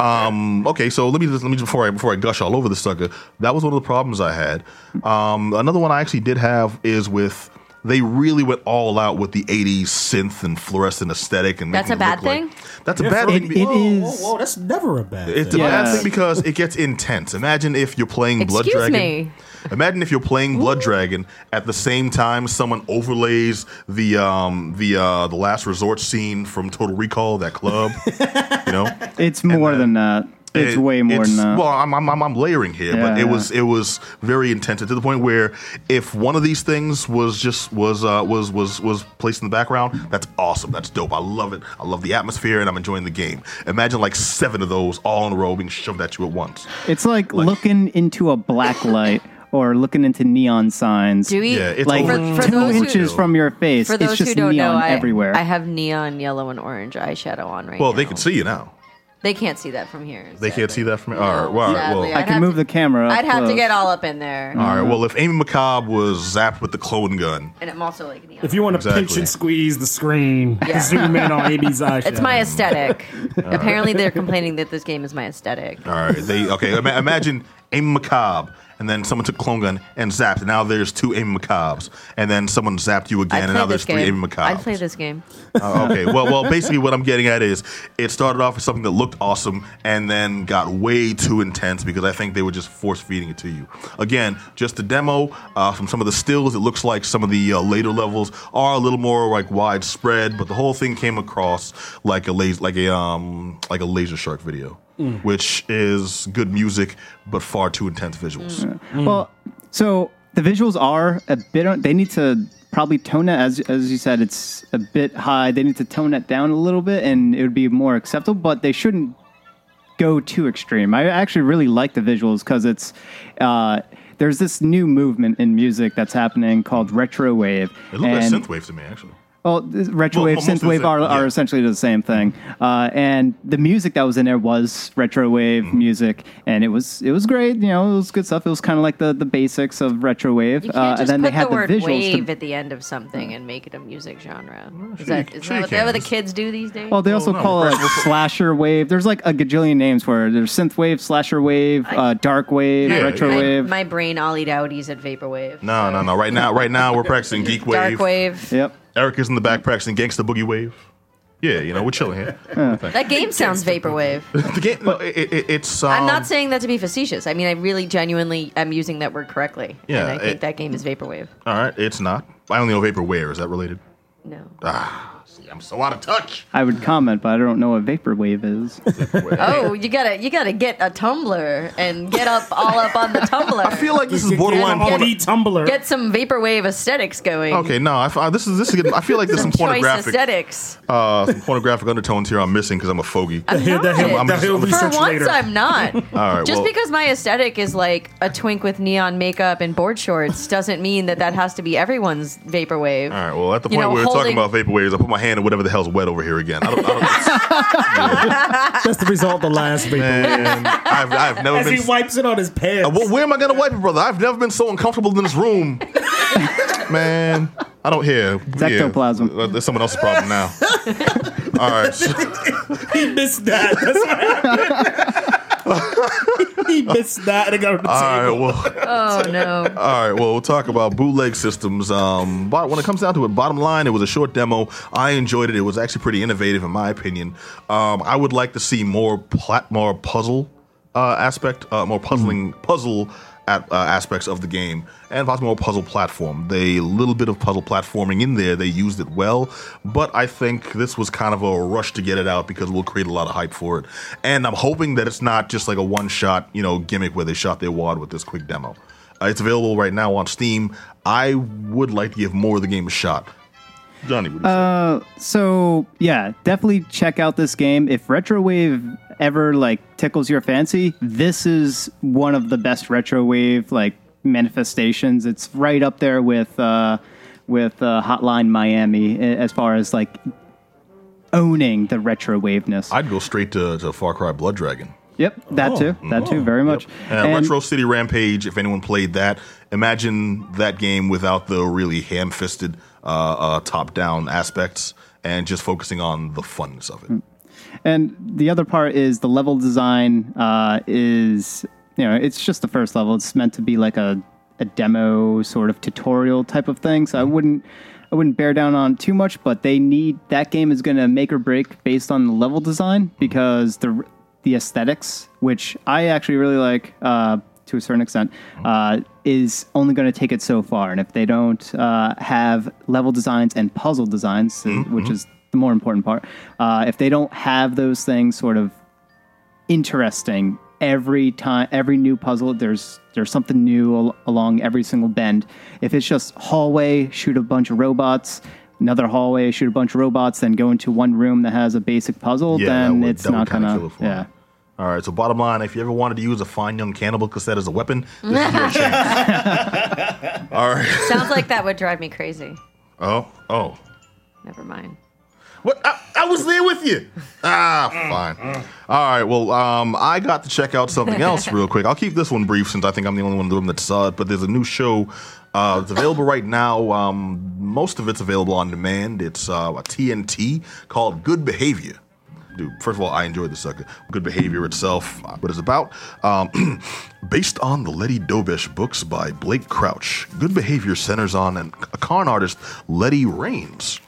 um, okay, so let me just let me. Before I before I gush all over the sucker, that was one of the problems I had. Um, another one I actually did have is with they really went all out with the eighties synth and fluorescent aesthetic, and that's a bad thing. Like, that's yeah, a bad it, thing. It whoa, is. Whoa, whoa, that's never a bad. It's thing. a yeah. bad thing because it gets intense. Imagine if you're playing Blood Excuse Dragon. Me. Imagine if you're playing Blood Ooh. Dragon at the same time someone overlays the um, the uh, the Last Resort scene from Total Recall, that club. You know, it's more then, than that. It's it, way more it's, than that. Well, I'm, I'm, I'm layering here, yeah, but it yeah. was it was very intense, to the point where if one of these things was just was uh, was was was placed in the background, that's awesome, that's dope, I love it, I love the atmosphere, and I'm enjoying the game. Imagine like seven of those all in a row being shoved at you at once. It's like, like looking into a black light. Or looking into neon signs. Do we? Yeah, it's like for, for two those inches who, from your face. For those it's just who don't neon know, I, everywhere. I have neon, yellow, and orange eyeshadow on right well, now. Well, they can see you now. They can't see that from here. They can't see that from here? All right. Well, exactly. well I can move to, the camera up I'd close. Have to get all up in there. All right. Well, if Amy McCobb was zapped with the clone gun. And I'm also like... If you want to exactly. pinch and squeeze the screen, yeah. zoom in on Amy's eyes. It's my aesthetic. Apparently, they're complaining that this game is my aesthetic. All right. They Okay. Ima- imagine Amy McCobb. And then someone took Clone Gun and zapped. And now there's two Amy McCobbs. And then someone zapped you again. And now there's game. three Amy McCobbs. I play this game. Uh, okay. Well, well. Basically, what I'm getting at is it started off as something that looked awesome and then got way too intense because I think they were just force feeding it to you. Again, just the demo uh, from some of the stills. It looks like some of the uh, later levels are a little more like widespread, but the whole thing came across like a laser, like a um, like a Laser Shark video. Mm. Which is good music, but far too intense visuals. Mm. Mm. Well, so the visuals are a bit, they need to probably tone it, as as you said, it's a bit high. They need to tone it down a little bit, and it would be more acceptable, but they shouldn't go too extreme. I actually really like the visuals because it's... Uh, there's this new movement in music that's happening called retro wave. It looks like synthwave to me, actually. Well, retro wave, well, synth wave are, are yeah. essentially the same thing, uh, and the music that was in there was retro wave mm-hmm. music, and it was it was great. You know, it was good stuff. It was kind of like the, the basics of retro wave. You can't just uh, and then put they had the, word the visuals wave to, at the end of something and make it a music genre. Well, is that, is that what, that what the kids do these days? Well, they also oh, no. call it like slasher wave. There's like a gajillion names for it. There's synth wave, slasher wave, I, uh, dark wave, yeah, retro yeah. wave. My, my brain ollied outies at vaporwave. No, so. no, no. Right now, right now we're practicing geek wave, dark wave. Yep. Erica's in the back practicing Gangsta Boogie Wave. Yeah, you know, we're chilling here. Yeah. That game sounds vaporwave. The game, no, it, it, it's. Um, I'm not saying that to be facetious. I mean, I really genuinely am using that word correctly. Yeah, and I think it, that game is vaporwave. All right, it's not. I only know vaporware. Is that related? No. Ah, see, I'm so out of touch. I would comment, but I don't know what vaporwave is. Vaporwave. Oh, you gotta, you gotta get a Tumblr and get up all up on the Tumblr. I feel like this is borderline pornography. Tumblr. Get some vaporwave aesthetics going. Okay, no, I, I, this is this is. I feel like there's some, some pornographic aesthetics. Uh, some pornographic undertones here. I'm missing because I'm a fogey. I'm not. That I'm, I'm that just, for once, later. I'm not. All right. Just well, because my aesthetic is like a twink with neon makeup and board shorts doesn't mean that that has to be everyone's vaporwave. All right. Well, at the point you know, where talking about vaporwaves, I put my hand in whatever the hell's wet over here again. I don't, I don't, yeah. That's the result of the last vaporwave. I've, I've never As been he wipes it on his pants. Uh, well, where am I going to wipe it, brother? I've never been so uncomfortable in this room. Man. I don't hear. Ectoplasm. Yeah, that's someone else's problem now. All right. So. He missed that. That's what happened. He missed that. And got on the table. All right, well, oh, no. All right. Well, we'll talk about Bootleg Systems. Um, but when it comes down to it, bottom line, it was a short demo. I enjoyed it. It was actually pretty innovative, in my opinion. Um, I would like to see more, pl- more puzzle uh, aspect, uh, more puzzling mm-hmm. puzzle At, uh, aspects of the game, and possibly more puzzle platform. They a little bit of puzzle platforming in there. They used it well, but I think this was kind of a rush to get it out because we'll create a lot of hype for it. And I'm hoping that it's not just like a one-shot, you know, gimmick where they shot their wad with this quick demo. Uh, it's available right now on Steam. I would like to give more of the game a shot. Johnny, what do you uh, say? So yeah, definitely check out this game. If Retrowave ever like tickles your fancy, this is one of the best Retrowave like manifestations. It's right up there with uh, with uh, Hotline Miami as far as like owning the Retrowaveness. I'd go straight to, to Far Cry Blood Dragon. Yep, that oh, too. That oh, too, very much. Yep. Uh, and Retro City Rampage, if anyone played that, imagine that game without the really ham-fisted uh, uh, top-down aspects and just focusing on the funness of it. And the other part is the level design uh, is, you know, it's just the first level. It's meant to be like a, a demo sort of tutorial type of thing, so I wouldn't... I wouldn't bear down on too much, but they need... That game is going to make or break based on the level design because the... the aesthetics, which I actually really like uh, to a certain extent, uh, is only going to take it so far. And if they don't uh, have level designs and puzzle designs, mm-hmm. which is the more important part, uh, if they don't have those things sort of interesting every time, every new puzzle, there's there's something new al- along every single bend. If it's just hallway, shoot a bunch of robots, another hallway, shoot a bunch of robots, then go into one room that has a basic puzzle, yeah, then would, it's not going to... Yeah. All right, so bottom line, if you ever wanted to use a fine young cannibal cassette as a weapon, this is your chance. All right. Sounds like that would drive me crazy. Oh, oh. Never mind. What? I, I was there with you. Ah, fine. All right, well, um, I got to check out something else real quick. I'll keep this one brief since I think I'm the only one in the room that saw it, but there's a new show... Uh, it's available right now. Um, most of it's available on demand. It's uh, a T N T called Good Behavior. Dude, first of all, I enjoyed the sucker. Good Behavior itself, what it's about. Um, based on the Letty Dobesh books by Blake Crouch, Good Behavior centers on an, a con artist, Letty Raines,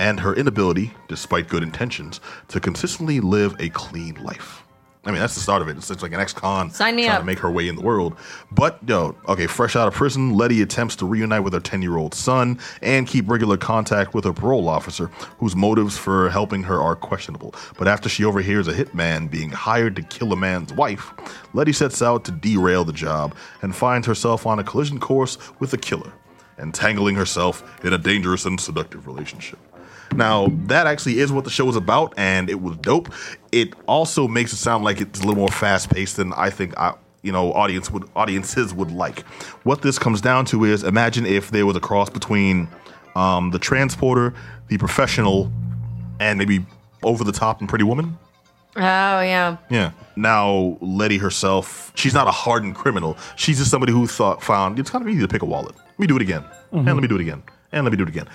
and her inability, despite good intentions, to consistently live a clean life. I mean, that's the start of it. It's like an ex-con Sign me trying up. to make her way in the world. But, yo, okay, fresh out of prison, Letty attempts to reunite with her ten-year-old son and keep regular contact with her parole officer, whose motives for helping her are questionable. But after she overhears a hitman being hired to kill a man's wife, Letty sets out to derail the job and finds herself on a collision course with the killer, entangling herself in a dangerous and seductive relationship. Now, that actually is what the show is about, and it was dope. It also makes it sound like it's a little more fast-paced than I think I, you know, audience would, audiences would like. What this comes down to is, imagine if there was a cross between um, The Transporter, The Professional, and maybe Over the Top and Pretty Woman. Oh, yeah. Yeah. Now, Letty herself, she's not a hardened criminal. She's just somebody who thought found it's kind of easy to pick a wallet. Let me do it again. Mm-hmm. And let me do it again. And let me do it again.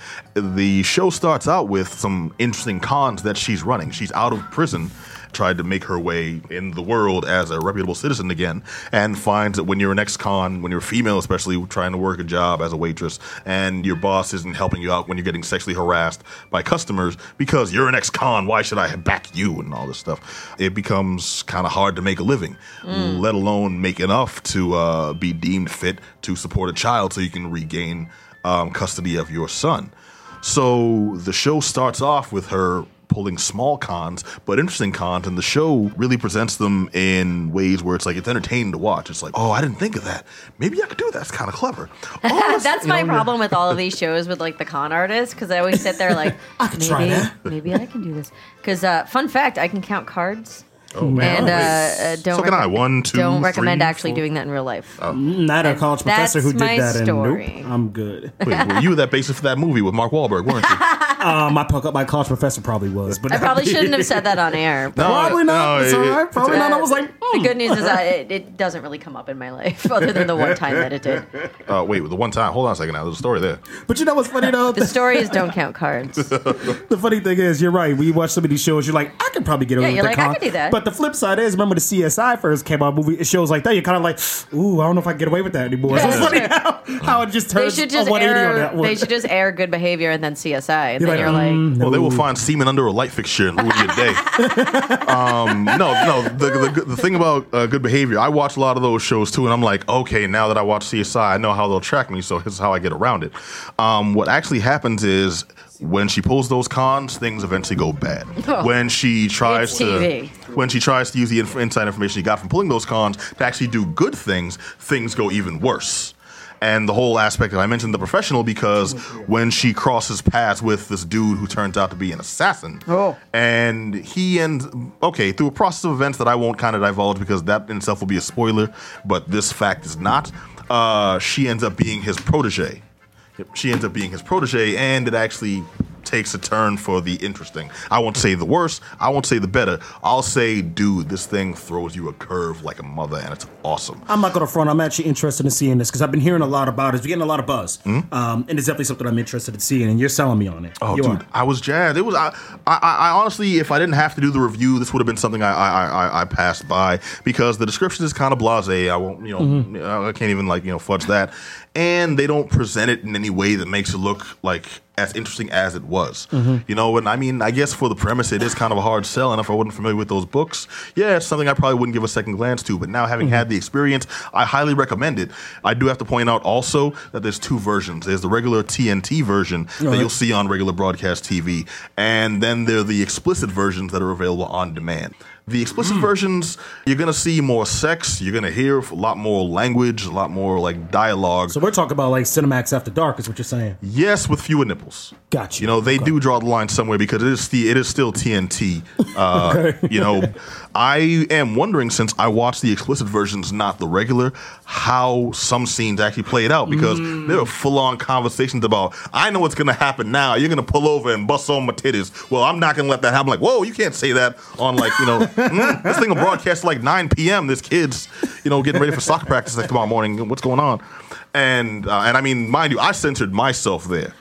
The show starts out with some interesting cons that she's running. She's out of prison, tried to make her way in the world as a reputable citizen again, and finds that when you're an ex-con, when you're female especially, trying to work a job as a waitress, and your boss isn't helping you out when you're getting sexually harassed by customers because you're an ex-con, why should I back you and all this stuff? It becomes kind of hard to make a living, mm. let alone make enough to uh, be deemed fit to support a child so you can regain Um, custody of your son. So the show starts off with her pulling small cons, but interesting cons, and the show really presents them in ways where it's like, it's entertaining to watch. It's like, oh, I didn't think of that. Maybe I could do that. It's kind of clever. Oh, that's that's my know, problem with all of these shows with like the con artists, because I always sit there like, I maybe, maybe I can do this. Because uh, fun fact, I can count cards. Oh man! And uh, don't so can I one two don't recommend three, actually four. doing that in real life. Oh. Not a college professor who did that. Story. And nope, I'm good. Wait, were you were that basis for that movie with Mark Wahlberg, weren't you? uh, my my college professor probably was, but I probably shouldn't have said that on air. No, probably not. No, it's it, all right. Probably not. I was like, mm. The good news is that it, it doesn't really come up in my life, other than the one time that it did. Oh uh, wait, the one time. Hold on a second. Now there's a story there. But you know what's funny though? The story is don't count cards. The funny thing is, you're right. We watch some of these shows. You're like, I could probably get away yeah, with that. Like, I could do that. But the flip side is, remember the C S I first came out, movie shows like that, you're kind of like, ooh, I don't know if I can get away with that anymore. Yeah, so it's funny how, how it just turns just a one eighty air, on that one. They should just air good behavior and then C S I. And you're then like, you're like, mm, well, no. They will find semen under a light fixture and ruin your day. um, no, no. The, the, the thing about uh, good behavior, I watch a lot of those shows too, and I'm like, okay, now that I watch C S I, I know how they'll track me, so here's how I get around it. Um, what actually happens is, when she pulls those cons, things eventually go bad. Oh, when she tries to, when she tries to use the inf- inside information she got from pulling those cons to actually do good things, things go even worse. And the whole aspect of, I mentioned the professional because when she crosses paths with this dude who turns out to be an assassin, oh. and he ends, okay, through a process of events that I won't kind of divulge because that in itself will be a spoiler, but this fact is not, uh, she ends up being his protege. She ends up being his protege, and it actually takes a turn for the interesting. I won't say the worst. I won't say the better. I'll say, dude, this thing throws you a curve like a mother, and it's awesome. I'm not going to front. I'm actually interested in seeing this because I've been hearing a lot about it. We're getting a lot of buzz, mm-hmm. um, and it's definitely something I'm interested in seeing, and you're selling me on it. Oh, you dude, are. I was jazzed. It was. I, I, I honestly, if I didn't have to do the review, this would have been something I I, I, I passed by because the description is kind of blasé. I won't, you know, mm-hmm. I can't even like you know fudge that, and they don't present it in any way that makes it look like as interesting as it was. Mm-hmm. You know, and I mean, I guess for the premise, it is kind of a hard sell, and if I wasn't familiar with those books, yeah, it's something I probably wouldn't give a second glance to, but now having mm-hmm. had the experience, I highly recommend it. I do have to point out also that there's two versions. There's the regular T N T version right. that you'll see on regular broadcast T V, and then there are the explicit versions that are available on demand. The explicit mm. versions, you're going to see more sex. You're going to hear a lot more language, a lot more like dialogue. So we're talking about like Cinemax After Dark is what you're saying. Yes, with fewer nipples. Gotcha. You know, they okay. do draw the line somewhere because it is, the, it is still T N T. Uh, okay. You know, I am wondering, since I watched the explicit versions, not the regular, how some scenes actually played out because mm. there are full-on conversations about, I know what's going to happen now. You're going to pull over and bust on my titties. Well, I'm not going to let that happen. Like, whoa, you can't say that on like, you know. Mm, this thing will broadcast like nine p.m. This kid's, you know, getting ready for soccer practice like tomorrow morning. What's going on? And uh, and I mean, mind you, I censored myself there.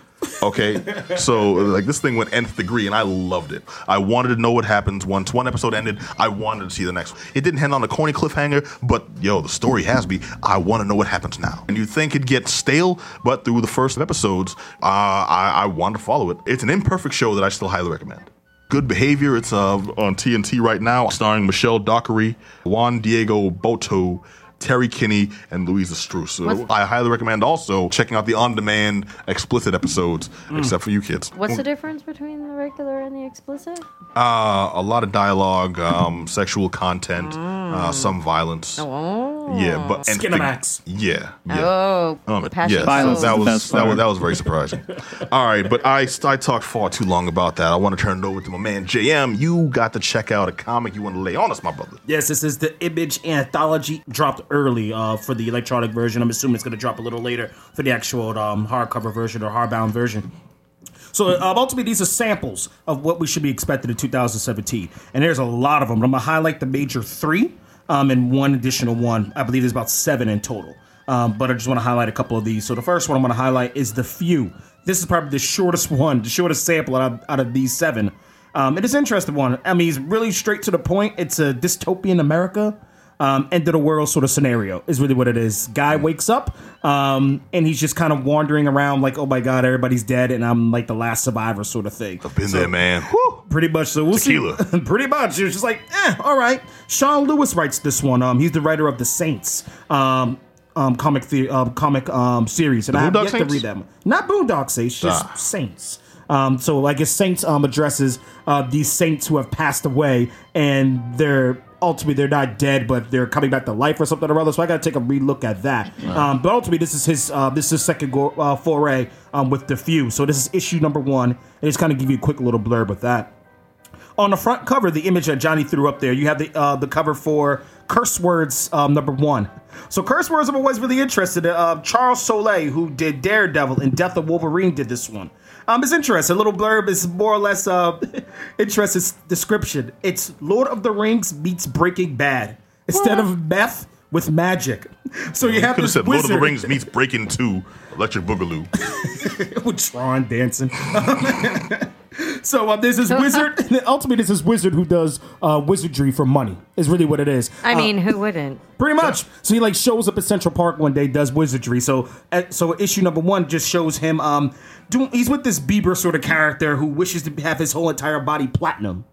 Okay, so like this thing went nth degree, and I loved it. I wanted to know what happens once one episode ended. I wanted to see the next one. It didn't end on a corny cliffhanger, but yo, the story has me. I want to know what happens now. And you'd think it'd get stale, but through the first episodes, uh, I, I wanted to follow it. It's an imperfect show that I still highly recommend. Good Behavior. It's uh, on T N T right now, starring Michelle Dockery, Juan Diego Boto, Terry Kinney, and Louisa Struess. So I highly recommend also checking out the on-demand explicit episodes, mm. except for you kids. What's the difference between the regular and the explicit? Uh, a lot of dialogue, um, sexual content, mm. uh, some violence. Oh. Yeah, but Skinamax. Yeah, yeah. Oh, um, passion. Yeah, violence. So that was that part. was that was very surprising. All right, but I I talked far too long about that. I want to turn it over to my man J M. You got to check out a comic you want to lay on us, my brother. Yes, this is the Image Anthology, dropped early uh, for the electronic version. I'm assuming it's going to drop a little later for the actual um, hardcover version or hardbound version. So uh, ultimately, these are samples of what we should be expecting in two thousand seventeen. And there's a lot of them. I'm going to highlight the major three um, and one additional one. I believe there's about seven in total. Um, but I just want to highlight a couple of these. So the first one I'm going to highlight is The Few. This is probably the shortest one, the shortest sample out of, out of these seven. Um, it is an interesting one. I mean, it's really straight to the point. It's a dystopian America. Um, end of the world sort of scenario is really what it is. Guy wakes up um, and he's just kind of wandering around like, oh my God, everybody's dead and I'm like the last survivor sort of thing. I've been so, there, man. Woo, pretty much. So we'll Tequila. see. Pretty much. It was just like, eh, all right. Sean Lewis writes this one. Um, he's the writer of the Saints um, um, comic the, um, comic um, series, and I have yet Saints? to read that one. Not Boondock Saints, just ah. Saints. Um, so I guess Saints um, addresses uh, these saints who have passed away and they're. Ultimately, they're not dead, but they're coming back to life or something or other. So I got to take a relook at that. Wow. Um, but ultimately, this is his uh, this is his second go- uh, foray um, with The Few. So this is issue number one. And just kind of give you a quick little blurb with that. on the front cover, the image that Johnny threw up there, you have the uh, the cover for Curse Words um, number one. So Curse Words, I'm always really interested. Uh, Charles Soule, who did Daredevil and Death of Wolverine, did this one. Um, it's interesting. A little blurb is more or less uh, interesting description. It's Lord of the Rings meets Breaking Bad instead what? of meth with magic. So you, you have this said wizard. Lord of the Rings meets Breaking Two, Electric Boogaloo with Tron dancing. So um, there's this wizard. Ultimately, there's this wizard who does uh, wizardry for money. Is really what it is. I uh, mean, who wouldn't? Pretty much. So he like shows up at Central Park one day, does wizardry. So uh, so issue number one just shows him. Um, doing, he's with this Bieber sort of character who wishes to have his whole entire body platinum.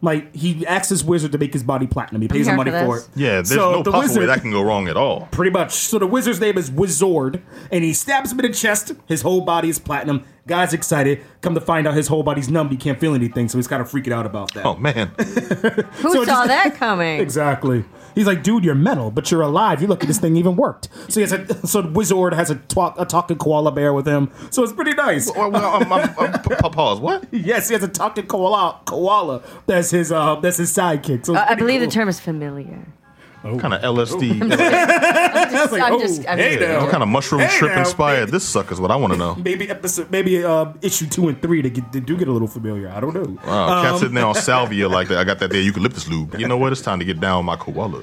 Like, he asks his wizard to make his body platinum. He pays him money for it. Yeah, there's no possible way that can go wrong at all. Pretty much. So the wizard's name is Wizard, and he stabs him in the chest. His whole body is platinum. Guy's excited. Come to find out his whole body's numb. He can't feel anything, so he's kind of freaking out about that. Oh, man. Who so saw just, that coming? Exactly. He's like, dude, you're metal, but you're alive. You look at this thing even worked. So he has a, so Wizard has a, twa- a talking koala bear with him, so it's pretty nice. Well, well, I'm, I'm, I'm, I'm, pause, what? Yes, he has a talking koala koala that's his uh, that's his sidekick. So uh, I believe cool. the term is familiar. Oh. Kind of L S D. I'm just, like, I'm oh, just, I'm hey just now. What kind of mushroom hey trip now. inspired maybe, this sucker's what I want to know. Maybe episode, maybe uh, issue two and three, they, get, they do get a little familiar. I don't know. Wow, um, cats sitting there on salvia like that. I got that there eucalyptus lube. You know what? It's time to get down my koala.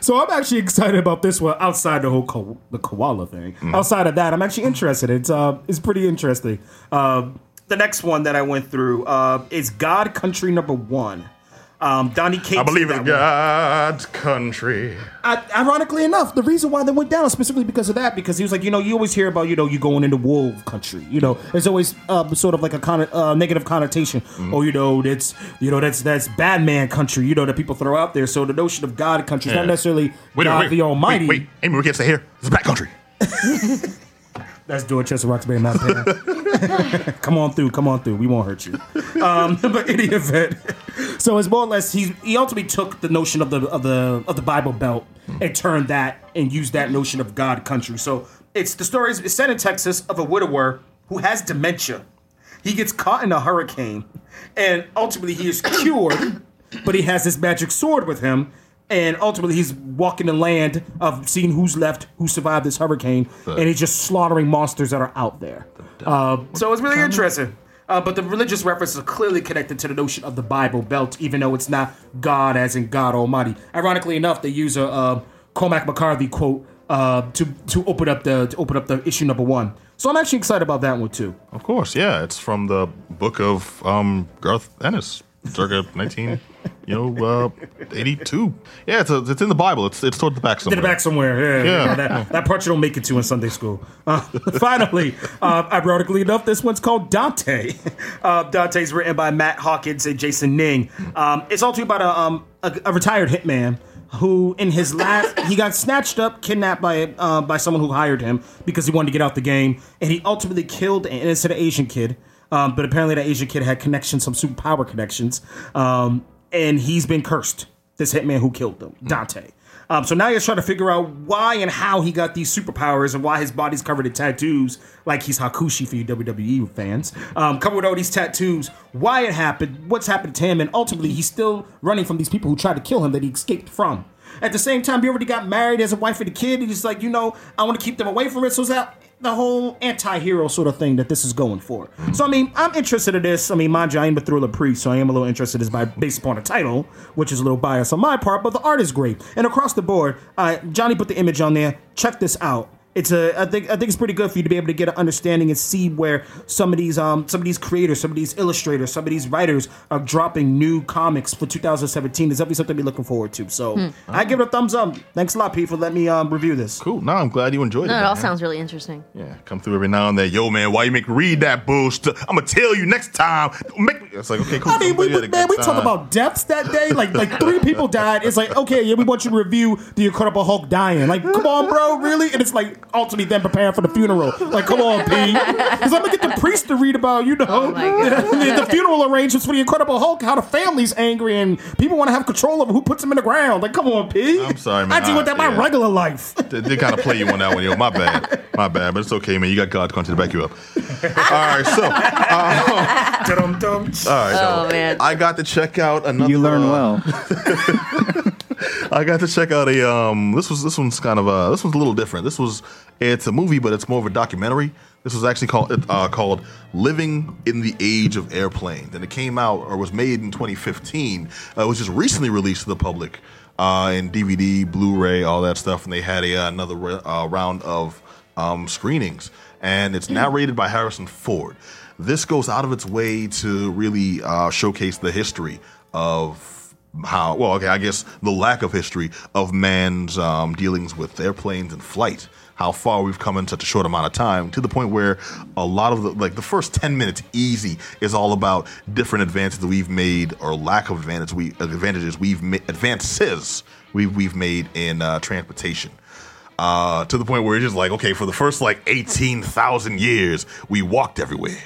So I'm actually excited about this one outside the whole ko- the koala thing. Mm. Outside of that, I'm actually interested. It's uh, it's pretty interesting. Uh, the next one that I went through uh, is God Country number one. Um, Donny Cates. I believe in God Country. I, ironically enough, the reason why they went down is specifically because of that. Because he was like, you know, you always hear about, you know, you going into wolf country. You know, there's always uh, sort of like a con- uh, negative connotation. Mm. Oh, you know, that's you know that's that's bad man country. You know that people throw out there. So the notion of God Country is yeah. not necessarily wait, God wait, the Almighty. Wait, wait, Amy, we can't stay here. It's black country. That's Dorchester, Roxbury, Mount Vernon. Come on through, come on through. We won't hurt you. Um, but in the event, so it's more or less he he ultimately took the notion of the of the of the Bible Belt and turned that and used that notion of God Country. So it's the story is set in Texas of a widower who has dementia. He gets caught in a hurricane, and ultimately he is cured. But he has this magic sword with him. And ultimately, he's walking the land of seeing who's left, who survived this hurricane, the, and he's just slaughtering monsters that are out there. The uh, so it's really kind of interesting. Uh, but the religious references are clearly connected to the notion of the Bible Belt, even though it's not God as in God Almighty. Ironically enough, they use a uh, Cormac McCarthy quote uh, to to open up the to open up the issue number one. So I'm actually excited about that one too. Of course, yeah, it's from the book of um, Garth Ennis. Circa nineteen, you know, uh, eighty-two. Yeah, it's a, it's in the Bible. It's it's toward the back somewhere. In the back somewhere. Yeah, yeah. yeah that, that part you don't make it to in Sunday school. Uh, finally, uh, ironically enough, this one's called Dante. Uh, Dante's written by Matt Hawkins and Jason Ning. Um, it's all about a, um, a a retired hitman who, in his last, he got snatched up, kidnapped by uh, by someone who hired him because he wanted to get out the game, and he ultimately killed an innocent Asian kid. Um, but apparently that Asian kid had connections, some superpower connections, um, and he's been cursed, this hitman who killed him, Dante. Um, so now you're trying to figure out why and how he got these superpowers and why his body's covered in tattoos, like he's Hakushi for you W W E fans, um, covered with all these tattoos, why it happened, what's happened to him, and ultimately he's still running from these people who tried to kill him that he escaped from. At the same time, he already got married as a wife and a kid, and he's like, you know, I want to keep them away from it, so it's out. The whole anti-hero sort of thing that this is going for. So, I mean, I'm interested in this. I mean, mind you, I am a thriller priest, so I am a little interested in this by, based upon a title, which is a little biased on my part, but the art is great. And across the board, uh, Johnny put the image on there. Check this out. It's a, I think, I think it's pretty good for you to be able to get an understanding and see where some of these, um, some of these creators, some of these illustrators, some of these writers are dropping new comics for two thousand seventeen. It's definitely something to be looking forward to. So hmm. I give it a thumbs up. Thanks a lot, Pete, for letting me um, review this. Cool. No, I'm glad you enjoyed no, it. No, it all man. sounds really interesting. Yeah, come through every now and then. Yo, man, why you make read that bullshit? I'm gonna tell you next time. Make me. It's like okay, cool. I mean, we, man, man we talked about deaths that day. Like, like three people died. It's like okay, yeah, we want you to review the Incredible Hulk dying. Like, come on, bro, really? And it's like. Ultimately then preparing for the funeral. Like, come on, P. Because I'm going to get the priest to read about, you know, oh the, the funeral arrangements for the Incredible Hulk, how the family's angry and people want to have control over who puts them in the ground. Like, come on, P. I'm sorry, man. I deal with that yeah. my regular life. They, they kind of play you on that one, yo. My bad. My bad. But it's okay, man. You got God Country to back you up. All right, so. Uh, All right. Oh, so man. I got to check out another. You learn uh, well. I got to check out a. Um, this was this one's kind of a. This one's a little different. This was it's a movie, but it's more of a documentary. This was actually called uh, called Living in the Age of Airplanes, and it came out or was made in twenty fifteen. Uh, it was just recently released to the public uh, in D V D, Blu-ray, all that stuff, and they had a, another uh, round of um, screenings. And it's narrated by Harrison Ford. This goes out of its way to really uh, showcase the history of how, well, okay, I guess the lack of history of man's um, dealings with airplanes and flight. How far we've come in such a short amount of time, to the point where a lot of the, like the first ten minutes easy is all about different advances that we've made or lack of advantage we, advantages we've made, advances we've, we've made in uh, transportation. Uh, to the point where it's just like, okay, for the first like eighteen thousand years, we walked everywhere.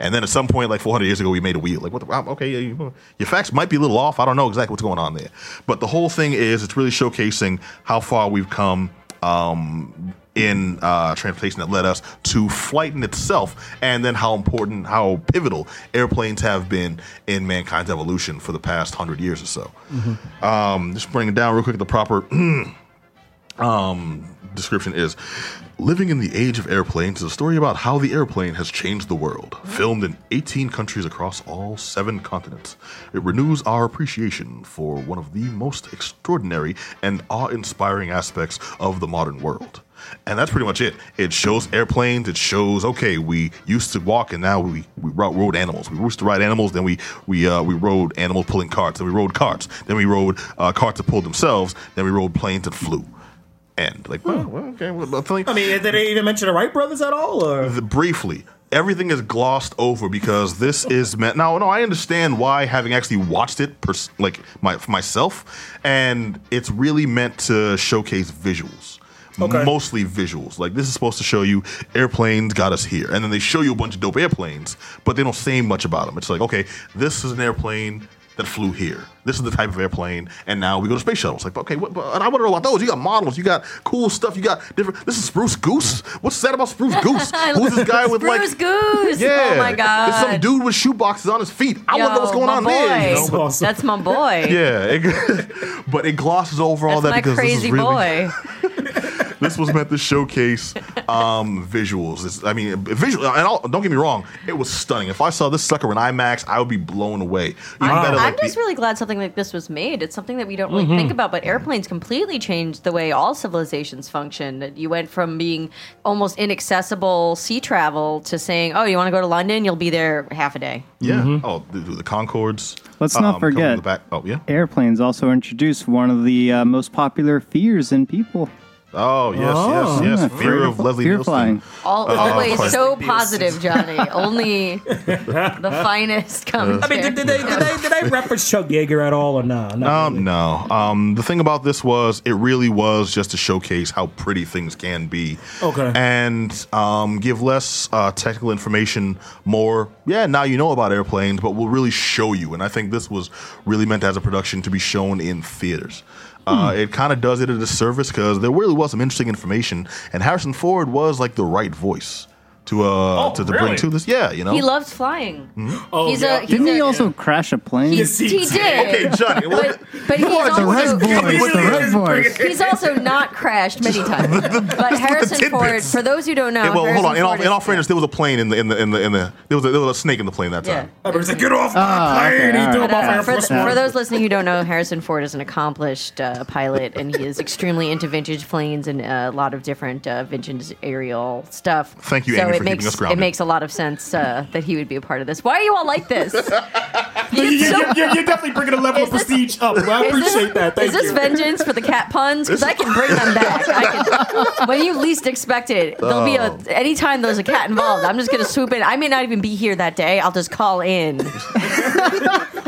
And then at some point, like four hundred years ago, we made a wheel. Like, what the, okay, your facts might be a little off. I don't know exactly what's going on there. But the whole thing is, it's really showcasing how far we've come um, in uh, transportation that led us to flight in itself, and then how important, how pivotal airplanes have been in mankind's evolution for the past one hundred years or so. Mm-hmm. Um, just bring it down real quick, the proper... Um, description is Living in the Age of Airplanes is a story about how the airplane has changed the world. Filmed in eighteen countries across all seven continents, it renews our appreciation for one of the most extraordinary and awe-inspiring aspects of the modern world. And that's pretty much it. It shows airplanes. It shows, okay, we used to walk, and now we, we rode animals. We used to ride animals, then we we uh, we rode animals pulling carts, then we rode carts, then we rode uh, carts that pulled themselves, then we rode planes that flew. End. Like, well, well okay. Well, I, I mean, did they even mention the Wright brothers at all? Or? The, briefly. Everything is glossed over because this is meant... Now, no, I understand why, having actually watched it pers- like my, myself, and it's really meant to showcase visuals. Okay. Mostly visuals. Like, this is supposed to show you airplanes got us here. And then they show you a bunch of dope airplanes, but they don't say much about them. It's like, okay, this is an airplane... that flew here. This is the type of airplane, and now we go to space shuttles. Like, okay, what, but, and I wonder about those. You got models, you got cool stuff, you got different. This is Spruce Goose. What's that about Spruce Goose? Who's this guy with like Spruce Goose? Yeah, oh my god, it's some dude with shoe boxes on his feet. I Yo, wonder what's going on boy. there. You know? But, that's my boy. Yeah, it, but it glosses over all that's that my because crazy this is really. Boy. This was meant to showcase um, visuals. It's, I mean, visual. And I'll, don't get me wrong, it was stunning. If I saw this sucker in IMAX, I would be blown away. I'm, I'm like just the, really glad something like this was made. It's something that we don't really mm-hmm. think about, but airplanes completely changed the way all civilizations function. You went from being almost inaccessible sea travel to saying, oh, you want to go to London? You'll be there half a day. Yeah. Mm-hmm. Oh, the, the Concords. Let's um, not forget, the back. Oh, yeah. Airplanes also introduced one of the uh, most popular fears in people. Oh, yes, oh, yes, yes. Fear, fear of Leslie fear Nielsen. All always uh, so positive, Johnny. Only the finest comes. I mean, did, did, they, did, they, did they reference Chuck Yeager at all or no? Nah, um, really. No. Um, the thing about this was it really was just to showcase how pretty things can be. Okay. And um, give less uh, technical information, more, yeah, now you know about airplanes, but we'll really show you. And I think this was really meant as a production to be shown in theaters. Uh, it kind of does it a disservice because there really was some interesting information, and Harrison Ford was like the right voice to uh oh, to, to really? bring to this. Yeah, you know, he loves flying. Mm-hmm. Oh, he's yeah. a, he's didn't a, he also yeah. crash a plane? He's, he, he did. Okay, Johnny. But, but he's also, red voice, the red voice. He's also not crashed many times. the, the, but Harrison Ford, for those who don't know, yeah, well, Harrison hold on. In all, in all fairness, there was a plane in the in the in the, in the there was a, there was a snake in the plane that time. Yeah. I was like, get off my oh, plane! Okay, he threw him off Air Force One. For those listening who don't know, Harrison Ford is an accomplished uh, pilot, and he is extremely into vintage planes and a lot of different vintage aerial stuff. Thank you, Amy. It makes, it makes a lot of sense uh, that he would be a part of this. Why are you all like this? you're, you're, you're, you're definitely bringing a level of prestige up. Well, I appreciate this, that. Thank is you. This vengeance for the cat puns? Because I can bring them back. I can, when you least expect it, there'll be a, anytime there's a cat involved, I'm just going to swoop in. I may not even be here that day. I'll just call in.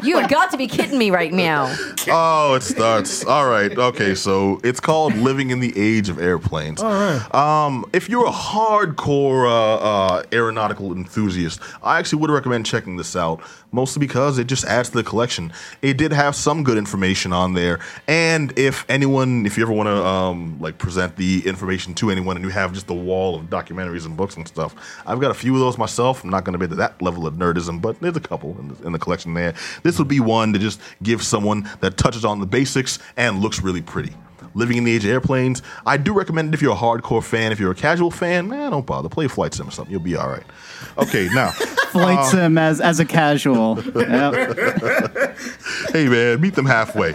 You have got to be kidding me right now. Oh, it starts. All right. Okay, so it's called Living in the Age of Airplanes. All right. Um, if you're a hardcore uh, uh, aeronautical enthusiast, I actually would recommend checking this out, mostly because it just adds to the collection. It did have some good information on there. And if anyone, if you ever want to um, like present the information to anyone and you have just a wall of documentaries and books and stuff, I've got a few of those myself. I'm not going to be to that level of nerdism, but there's a couple in the, in the collection there. This would be one to just give someone that touches on the basics and looks really pretty. Living in the Age of Airplanes. I do recommend it if you're a hardcore fan. If you're a casual fan, man, eh, don't bother. Play Flight Sim or something. You'll be all right. Okay, now. Flight um, Sim as, as a casual. Yep. Hey, man, meet them halfway.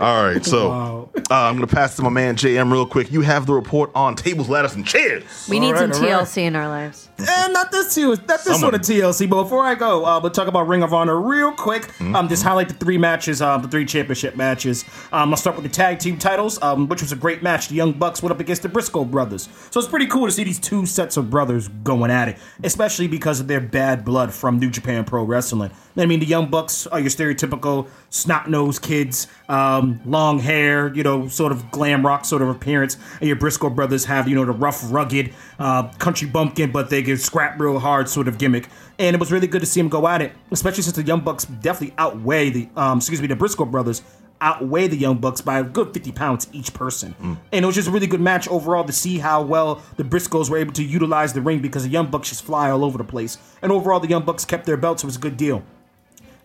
All right, so wow. uh, I'm going to pass to my man J M real quick. You have the report on tables, ladders, and chairs. We all need right, some T L C right. in our lives. And not this not this Someone. sort of T L C, but before I go, uh, we'll talk about Ring of Honor real quick. Mm-hmm. Um, just highlight the three matches, um, the three championship matches. Um, I'll start with the tag team titles, um, which was a great match. The Young Bucks went up against the Briscoe Brothers. So it's pretty cool to see these two sets of brothers going at it, especially because of their bad blood from New Japan Pro Wrestling. I mean, the Young Bucks are your stereotypical snot-nosed kids, um, long hair, you know, sort of glam rock sort of appearance. And your Briscoe Brothers have, you know, the rough, rugged uh, country bumpkin, but they get scrap real hard sort of gimmick. And it was really good to see them go at it, especially since the Young Bucks definitely outweigh the, um, excuse me, the Briscoe Brothers outweigh the Young Bucks by a good fifty pounds each person. Mm. And it was just a really good match overall to see how well the Briscoes were able to utilize the ring because the Young Bucks just fly all over the place. And overall, the Young Bucks kept their belts. It was a good deal.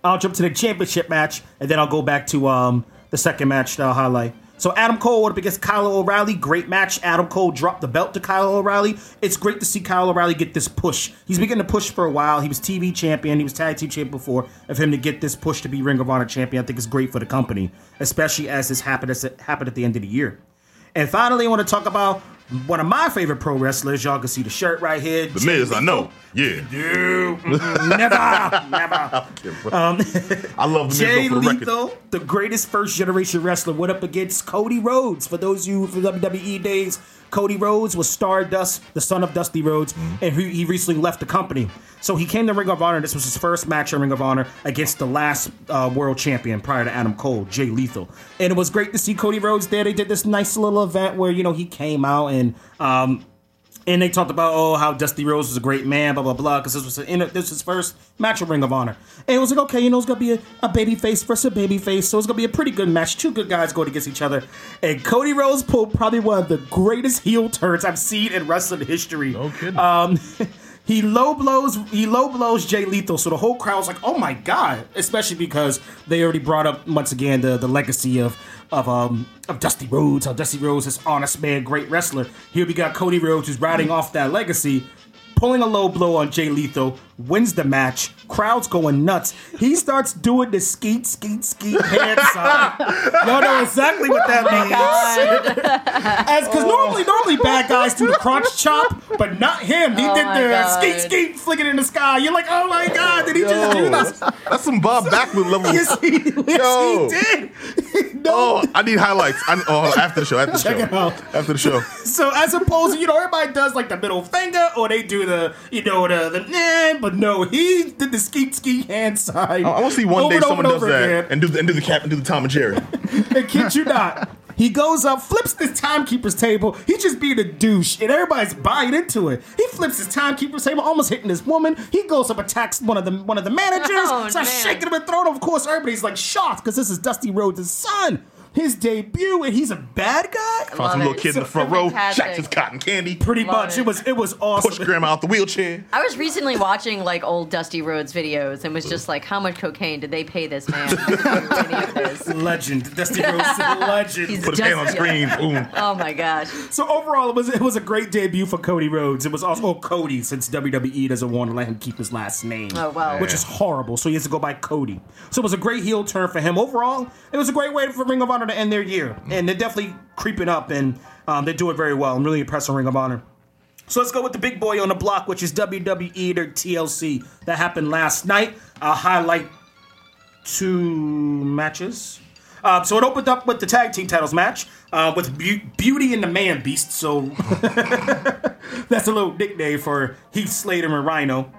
I'll jump to the championship match, and then I'll go back to um, the second match that I'll highlight. So Adam Cole went up against Kyle O'Reilly. Great match. Adam Cole dropped the belt to Kyle O'Reilly. It's great to see Kyle O'Reilly get this push. He's been getting a push for a while. He was T V champion. He was tag team champion before. Of him to get this push to be Ring of Honor champion, I think is great for the company, especially as this happened, as it happened at the end of the year. And finally, I want to talk about one of my favorite pro wrestlers. Y'all can see the shirt right here. The Miz, I know. Yeah. You. Never. Never. Okay, um, I love the Miz. Jay Lethal, the, the greatest first generation wrestler, went up against Cody Rhodes. For those of you from W W E days, Cody Rhodes was Stardust, the son of Dusty Rhodes, mm-hmm. and he, he recently left the company. So he came to Ring of Honor. This was his first match in Ring of Honor against the last uh, world champion prior to Adam Cole, Jay Lethal. And it was great to see Cody Rhodes there. They did this nice little event where, you know, he came out and um, and they talked about, oh, how Dusty Rhodes was a great man, blah, blah, blah, because this was an, this was his first match in Ring of Honor. And it was like, okay, you know, it's going to be a, a babyface versus a babyface, so it's going to be a pretty good match. Two good guys going against each other. And Cody Rhodes pulled probably one of the greatest heel turns I've seen in wrestling history. No kidding. Um, He low blows he low blows Jay Lethal, so the whole crowd's like, oh my god, especially because they already brought up once again the, the legacy of of um of Dusty Rhodes, how Dusty Rhodes is honest man, great wrestler. Here we got Cody Rhodes who's riding off that legacy, pulling a low blow on Jay Lethal, wins the match, crowd's going nuts. He starts doing the skeet, skeet, skeet hand sign. Y'all know exactly what that means. Because oh. normally, normally bad guys do the crunch chop, but not him. He oh did the god. skeet, skeet, flick it in the sky. You're like, oh my god, did he Yo, just do this? That's some Bob Backlund level. Yes, he, yes, he did. No. Oh, I need highlights. I, oh, after the show, after the show. Check it out. After the show. So as opposed to, you know, everybody does like the middle finger, or they do the, you know, the, the, nah, but no, he did the skeet skeet hand sign. I want to see one over day someone does that and do, the, and do the cap and do the Tom and Jerry. I kid you not. He goes up, flips the timekeeper's table. He's just being a douche, and everybody's buying into it. He flips his timekeeper's table, almost hitting this woman. He goes up, attacks one of the one of the managers, oh, starts man. shaking him and throwing him. Of course, everybody's like shocked because this is Dusty Rhodes' son. His debut, and he's a bad guy. Found some little kid it's in the front row, jacked his cotton candy. Pretty Love much, it. it was it was awesome. Pushed grandma out the wheelchair. I was recently watching like old Dusty Rhodes videos and was just like, how much cocaine did they pay this man? This? Legend, Dusty Rhodes, is a legend. He's Put his hand on screen, boom. Oh my gosh. So overall, it was it was a great debut for Cody Rhodes. It was also oh, Cody, since W W E doesn't want to let him keep his last name, oh wow, which is horrible. So he has to go by Cody. So it was a great heel turn for him. Overall, it was a great way for Ring of Honor to end their year, and they're definitely creeping up, and um, they do it very well. I'm really impressed with Ring of Honor. So let's go with the big boy on the block, which is W W E or T L C. That happened last night. I'll highlight two matches. Uh, so it opened up with the tag team titles match uh, with Be- Beauty and the Man Beast. So that's a little nickname for Heath Slater and Rhino.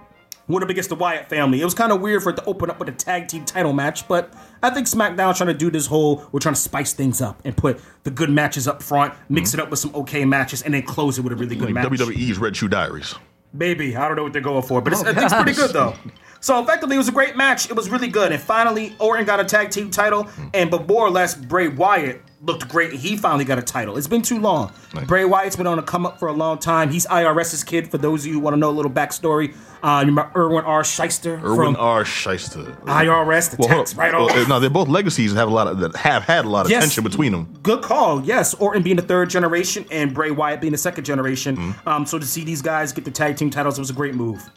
went up against the Wyatt family. It was kind of weird for it to open up with a tag team title match, but I think SmackDown trying to do this whole, we're trying to spice things up and put the good matches up front, mix mm-hmm. it up with some okay matches, and then close it with a really good like match. W W E's Red Shoe Diaries. Maybe. I don't know what they're going for, but oh, it's, I think it's pretty good, though. So, effectively, it was a great match. It was really good. And finally, Orton got a tag team title, mm-hmm. and but more or less, Bray Wyatt looked great. He finally got a title. It's been too long. Nice. Bray Wyatt's been on a come-up for a long time. He's IRS's kid, for those of you who want to know a little backstory. Uh, you remember Erwin R. Shyster? Erwin R. Shyster. I R S, the well, tax right well, off. No, they're both legacies and have, a lot of, that have had a lot of yes. tension between them. Good call, yes. Orton being the third generation and Bray Wyatt being the second generation. Mm-hmm. Um, so to see these guys get the tag team titles, it was a great move.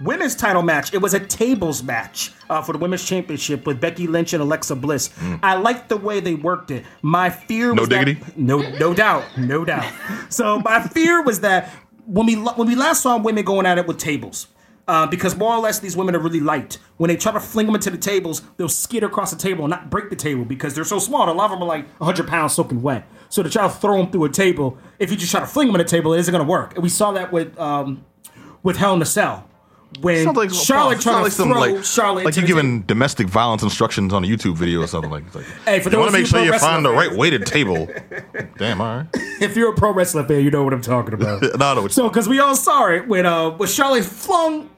Women's title match. It was a tables match uh, for the women's championship with Becky Lynch and Alexa Bliss. Mm. I liked the way they worked it. My fear was no diggity. That, no, no doubt, no doubt. So my fear was that when we when we last saw women going at it with tables, uh, because more or less these women are really light. When they try to fling them into the tables, they'll skid across the table and not break the table because they're so small. A lot of them are like one hundred pounds soaking wet. So to try to throw them through a table, if you just try to fling them in a table, it isn't going to work. And we saw that with um, with Hell in a Cell. When like, Charlotte trying like to throw like, Charlotte, like you're giving domestic violence instructions on a YouTube video or something like that. Like, hey, for you want to make sure you find the right weighted table. Damn, all right. If you're a pro wrestling fan, you know what I'm talking about. no, no, so because we all saw it when uh when Charlotte flung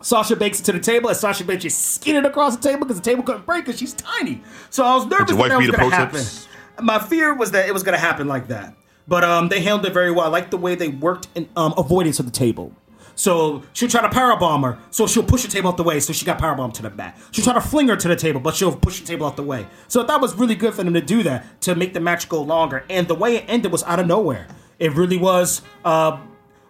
Sasha Banks to the table, and Sasha Banks just skidded across the table because the table couldn't break because she's tiny. So I was nervous that, that was going to happen. My fear was that it was going to happen like that, but um they handled it very well. I like the way they worked in um, avoidance of the table. So she'll try to powerbomb her, so she'll push the table out the way, so she got powerbombed to the back. She'll try to fling her to the table, but she'll push the table out the way. So that was really good for them to do that, to make the match go longer. And the way it ended was out of nowhere. It really was uh,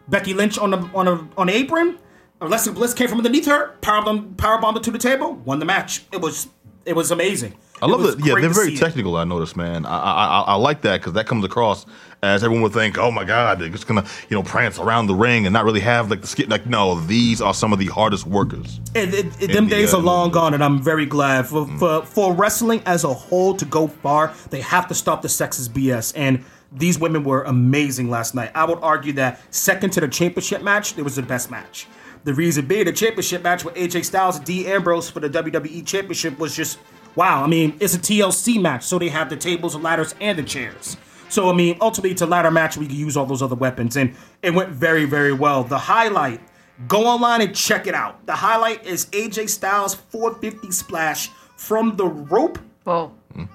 Becky Lynch on the on a, on the apron. Alexa Bliss came from underneath her, powerbombed, powerbombed her to the table, won the match. It was it was amazing. I love that. Yeah, they're very technical, I noticed, man. I I, I like that because that comes across as everyone would think, oh, my God, they're just going to, you know, prance around the ring and not really have, like, the skit. Like, no, these are some of the hardest workers. And, and, and them days are long gone, and I'm very glad. For, mm. for for wrestling as a whole to go far, they have to stop the sexist B S. And these women were amazing last night. I would argue that second to the championship match, it was the best match. The reason being, the championship match with A J Styles and Dean Ambrose for the W W E Championship was just... Wow, I mean, it's a T L C match, so they have the tables, the ladders, and the chairs. So, I mean, ultimately, it's a ladder match. We can use all those other weapons, and it went very, very well. The highlight, go online and check it out. The highlight is A J Styles' four fifty splash from the rope. Oh.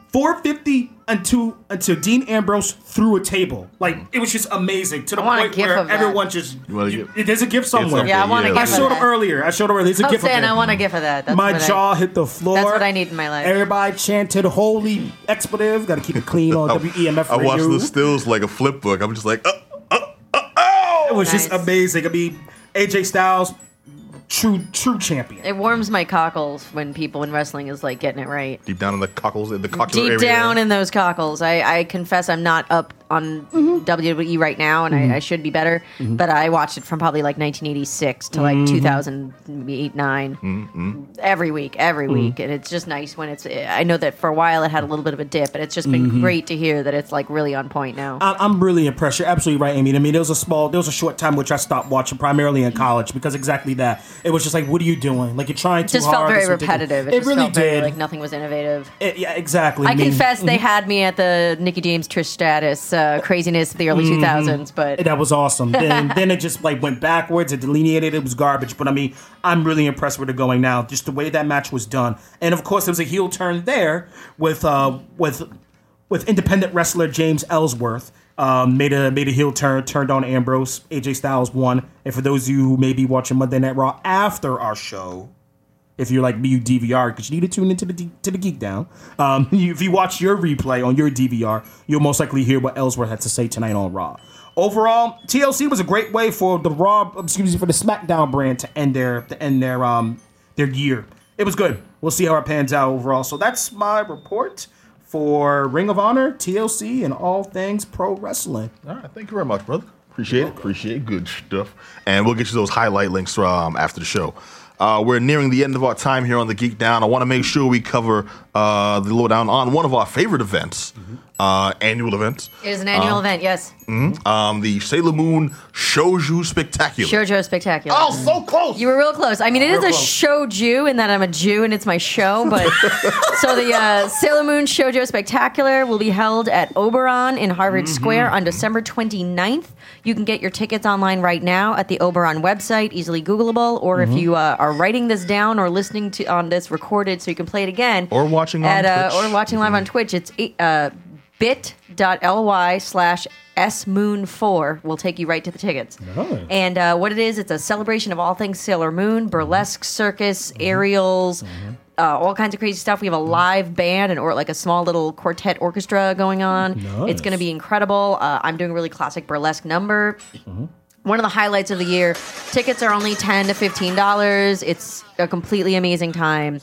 four fifty until, until Dean Ambrose threw a table. Like, it was just amazing to the point where everyone that. just... You, get, there's a gift somewhere. Yeah, I want to yeah. give I showed that. him earlier. I showed him earlier. There's a gift for that. I'm saying I want a gift for that. That's my jaw I, hit the floor. That's what I need in my life. Everybody chanted, holy expletive. Got to keep it clean on W E M F I, I watched the stills like a flip book. I'm just like, uh, uh, uh, oh! It was nice. Just amazing. I mean, A J Styles... True, true champion. It warms my cockles when people when wrestling is like getting it right. Deep down in the cockles, in the cockler area. Deep down in those cockles. I, I confess I'm not up on mm-hmm. W W E right now, and mm-hmm. I, I should be better. Mm-hmm. But I watched it from probably like nineteen eighty-six to like mm-hmm. two thousand eight, nine mm-hmm. every week, every mm-hmm. week, and it's just nice when it's. I know that for a while it had a little bit of a dip, but it's just been mm-hmm. great to hear that it's like really on point now. I, I'm really impressed. You're absolutely right, Amy. I mean, there was a small, there was a short time which I stopped watching, primarily in college, because exactly that. It was just like, what are you doing? Like, you're trying too hard. It just hard, felt very repetitive. It, it just really felt very, did. Like, nothing was innovative. It, yeah, exactly. I, I mean, confess mm-hmm. they had me at the Nicki James, Trish Stratus uh, craziness of the early mm-hmm. two thousands, but... That was awesome. then then it just, like, went backwards. It delineated. It was garbage. But, I mean, I'm really impressed with it going now. Just the way that match was done. And, of course, there was a heel turn there with uh, with with independent wrestler James Ellsworth. Um, made a made a heel turn, turned on Ambrose. A J Styles won. And for those of you who may be watching Monday Night Raw after our show, if you're like me, you D V R because you need to tune into the D- to the Geek Down. Um, you, if you watch your replay on your D V R, you'll most likely hear what Ellsworth had to say tonight on Raw. Overall, T L C was a great way for the Raw, excuse me, for the SmackDown brand to end their to end their um their year. It was good. We'll see how it pans out overall. So that's my report for Ring of Honor, T L C, and all things pro wrestling. All right. Thank you very much, brother. Appreciate it. Appreciate it. Good stuff. And we'll get you those highlight links um, after the show. Uh, we're nearing the end of our time here on The Geek Down. I want to make sure we cover uh, the lowdown on one of our favorite events, mm-hmm. uh, annual event. It is an annual uh, event, yes. Mm-hmm. Um, the Sailor Moon Shoujo Spectacular. Shoujo Spectacular. Oh, so close. You were real close. I mean, it real is a shoujo in that I'm a Jew and it's my show, but so the uh, Sailor Moon Shoujo Spectacular will be held at Oberon in Harvard mm-hmm. Square on December twenty-ninth. You can get your tickets online right now at the Oberon website, easily Googleable, or mm-hmm. if you uh, are writing this down or listening to on this recorded so you can play it again. Or watching live on uh, Twitch. Or watching live mm-hmm. on Twitch. It's uh, bit.ly slash S Moon four will take you right to the tickets. Nice. And uh, what it is, it's a celebration of all things Sailor Moon, burlesque, circus, mm-hmm. aerials, mm-hmm. Uh, all kinds of crazy stuff. We have a live band and or like a small little quartet orchestra going on. Nice. It's going to be incredible. Uh, I'm doing a really classic burlesque number. Mm-hmm. One of the highlights of the year. Tickets are only ten to fifteen dollars. It's a completely amazing time.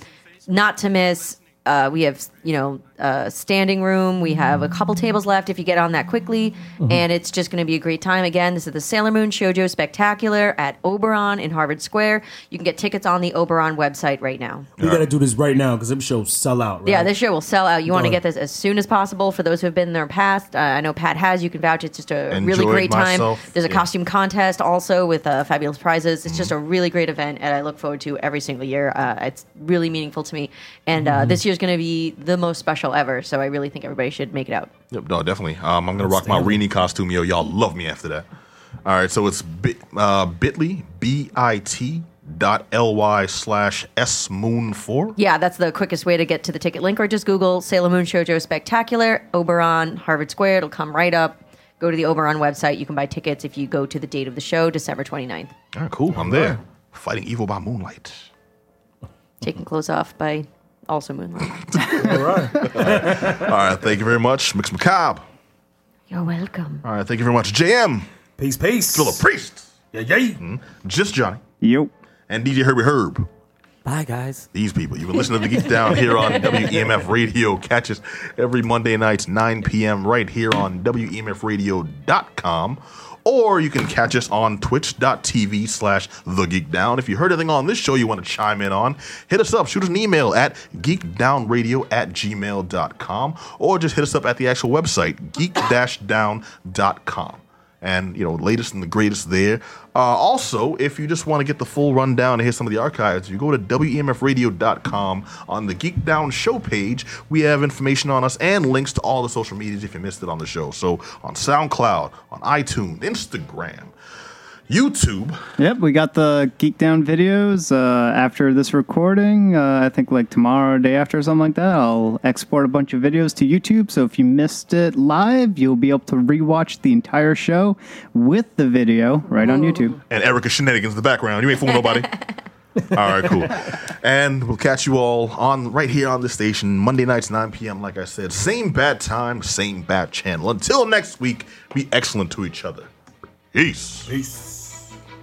Not to miss. Uh, we have, you know, uh, standing room. We have a couple tables left if you get on that quickly. Mm-hmm. And it's just going to be a great time. Again, this is the Sailor Moon Shoujo Spectacular at Oberon in Harvard Square. You can get tickets on the Oberon website right now. We got to do this right now because this show will sell out, right? Yeah, this show will sell out. You want to get this as soon as possible. For those who have been there in the past, uh, I know Pat has. You can vouch. It's just a Enjoyed really great myself. time. There's a yeah. costume contest also with uh, fabulous prizes. It's mm-hmm. just a really great event, and I look forward to every single year. Uh, it's really meaningful to me. And uh, mm-hmm. this year's going to be the most special ever, so I really think everybody should make it out. Yep, no, definitely. Um, I'm going to rock my Rini costume. Yo, y'all love me after that. All right, so it's bit, uh, bit.ly, B I T dot L Y slash S Moon four. Yeah, that's the quickest way to get to the ticket link, or just Google Sailor Moon Shoujo Spectacular, Oberon, Harvard Square. It'll come right up. Go to the Oberon website. You can buy tickets if you go to the date of the show, December twenty-ninth. All right, cool. I'm there. Fighting evil by moonlight. Taking clothes off by... Also moonlight. All right. All right. All right. Thank you very much, Mix Macabre. You're welcome. All right. Thank you very much, J M. Peace, peace. Philip Priest. Yeah, yeah. Mm-hmm. Just Johnny. Yep. And D J Herbie Herb. Bye, guys. These people. You can listen to The Geek Down here on W E M F Radio. Catch us every Monday nights, nine p.m. right here on W E M F radio dot com. Or you can catch us on twitch.tv slash thegeekdown. If you heard anything on this show you want to chime in on, hit us up. Shoot us an email at geekdownradio at gmail dot com. Or just hit us up at the actual website, geek dash down dot com. And, you know, latest and the greatest there. Uh, also, if you just want to get the full rundown and hear some of the archives, you go to W E M F radio dot com. On the Geek Down show page, we have information on us and links to all the social medias if you missed it on the show. So on SoundCloud, on iTunes, Instagram, YouTube. Yep, we got the Geek Down videos uh, after this recording. Uh, I think like tomorrow or day after or something like that, I'll export a bunch of videos to YouTube. So if you missed it live, you'll be able to rewatch the entire show with the video right Ooh. on YouTube. And Erica Shenanigans in the background. You ain't fooling nobody. All right, cool. And we'll catch you all on right here on the station, Monday nights, nine p.m., like I said. Same bad time, same bad channel. Until next week, be excellent to each other. Peace. Peace.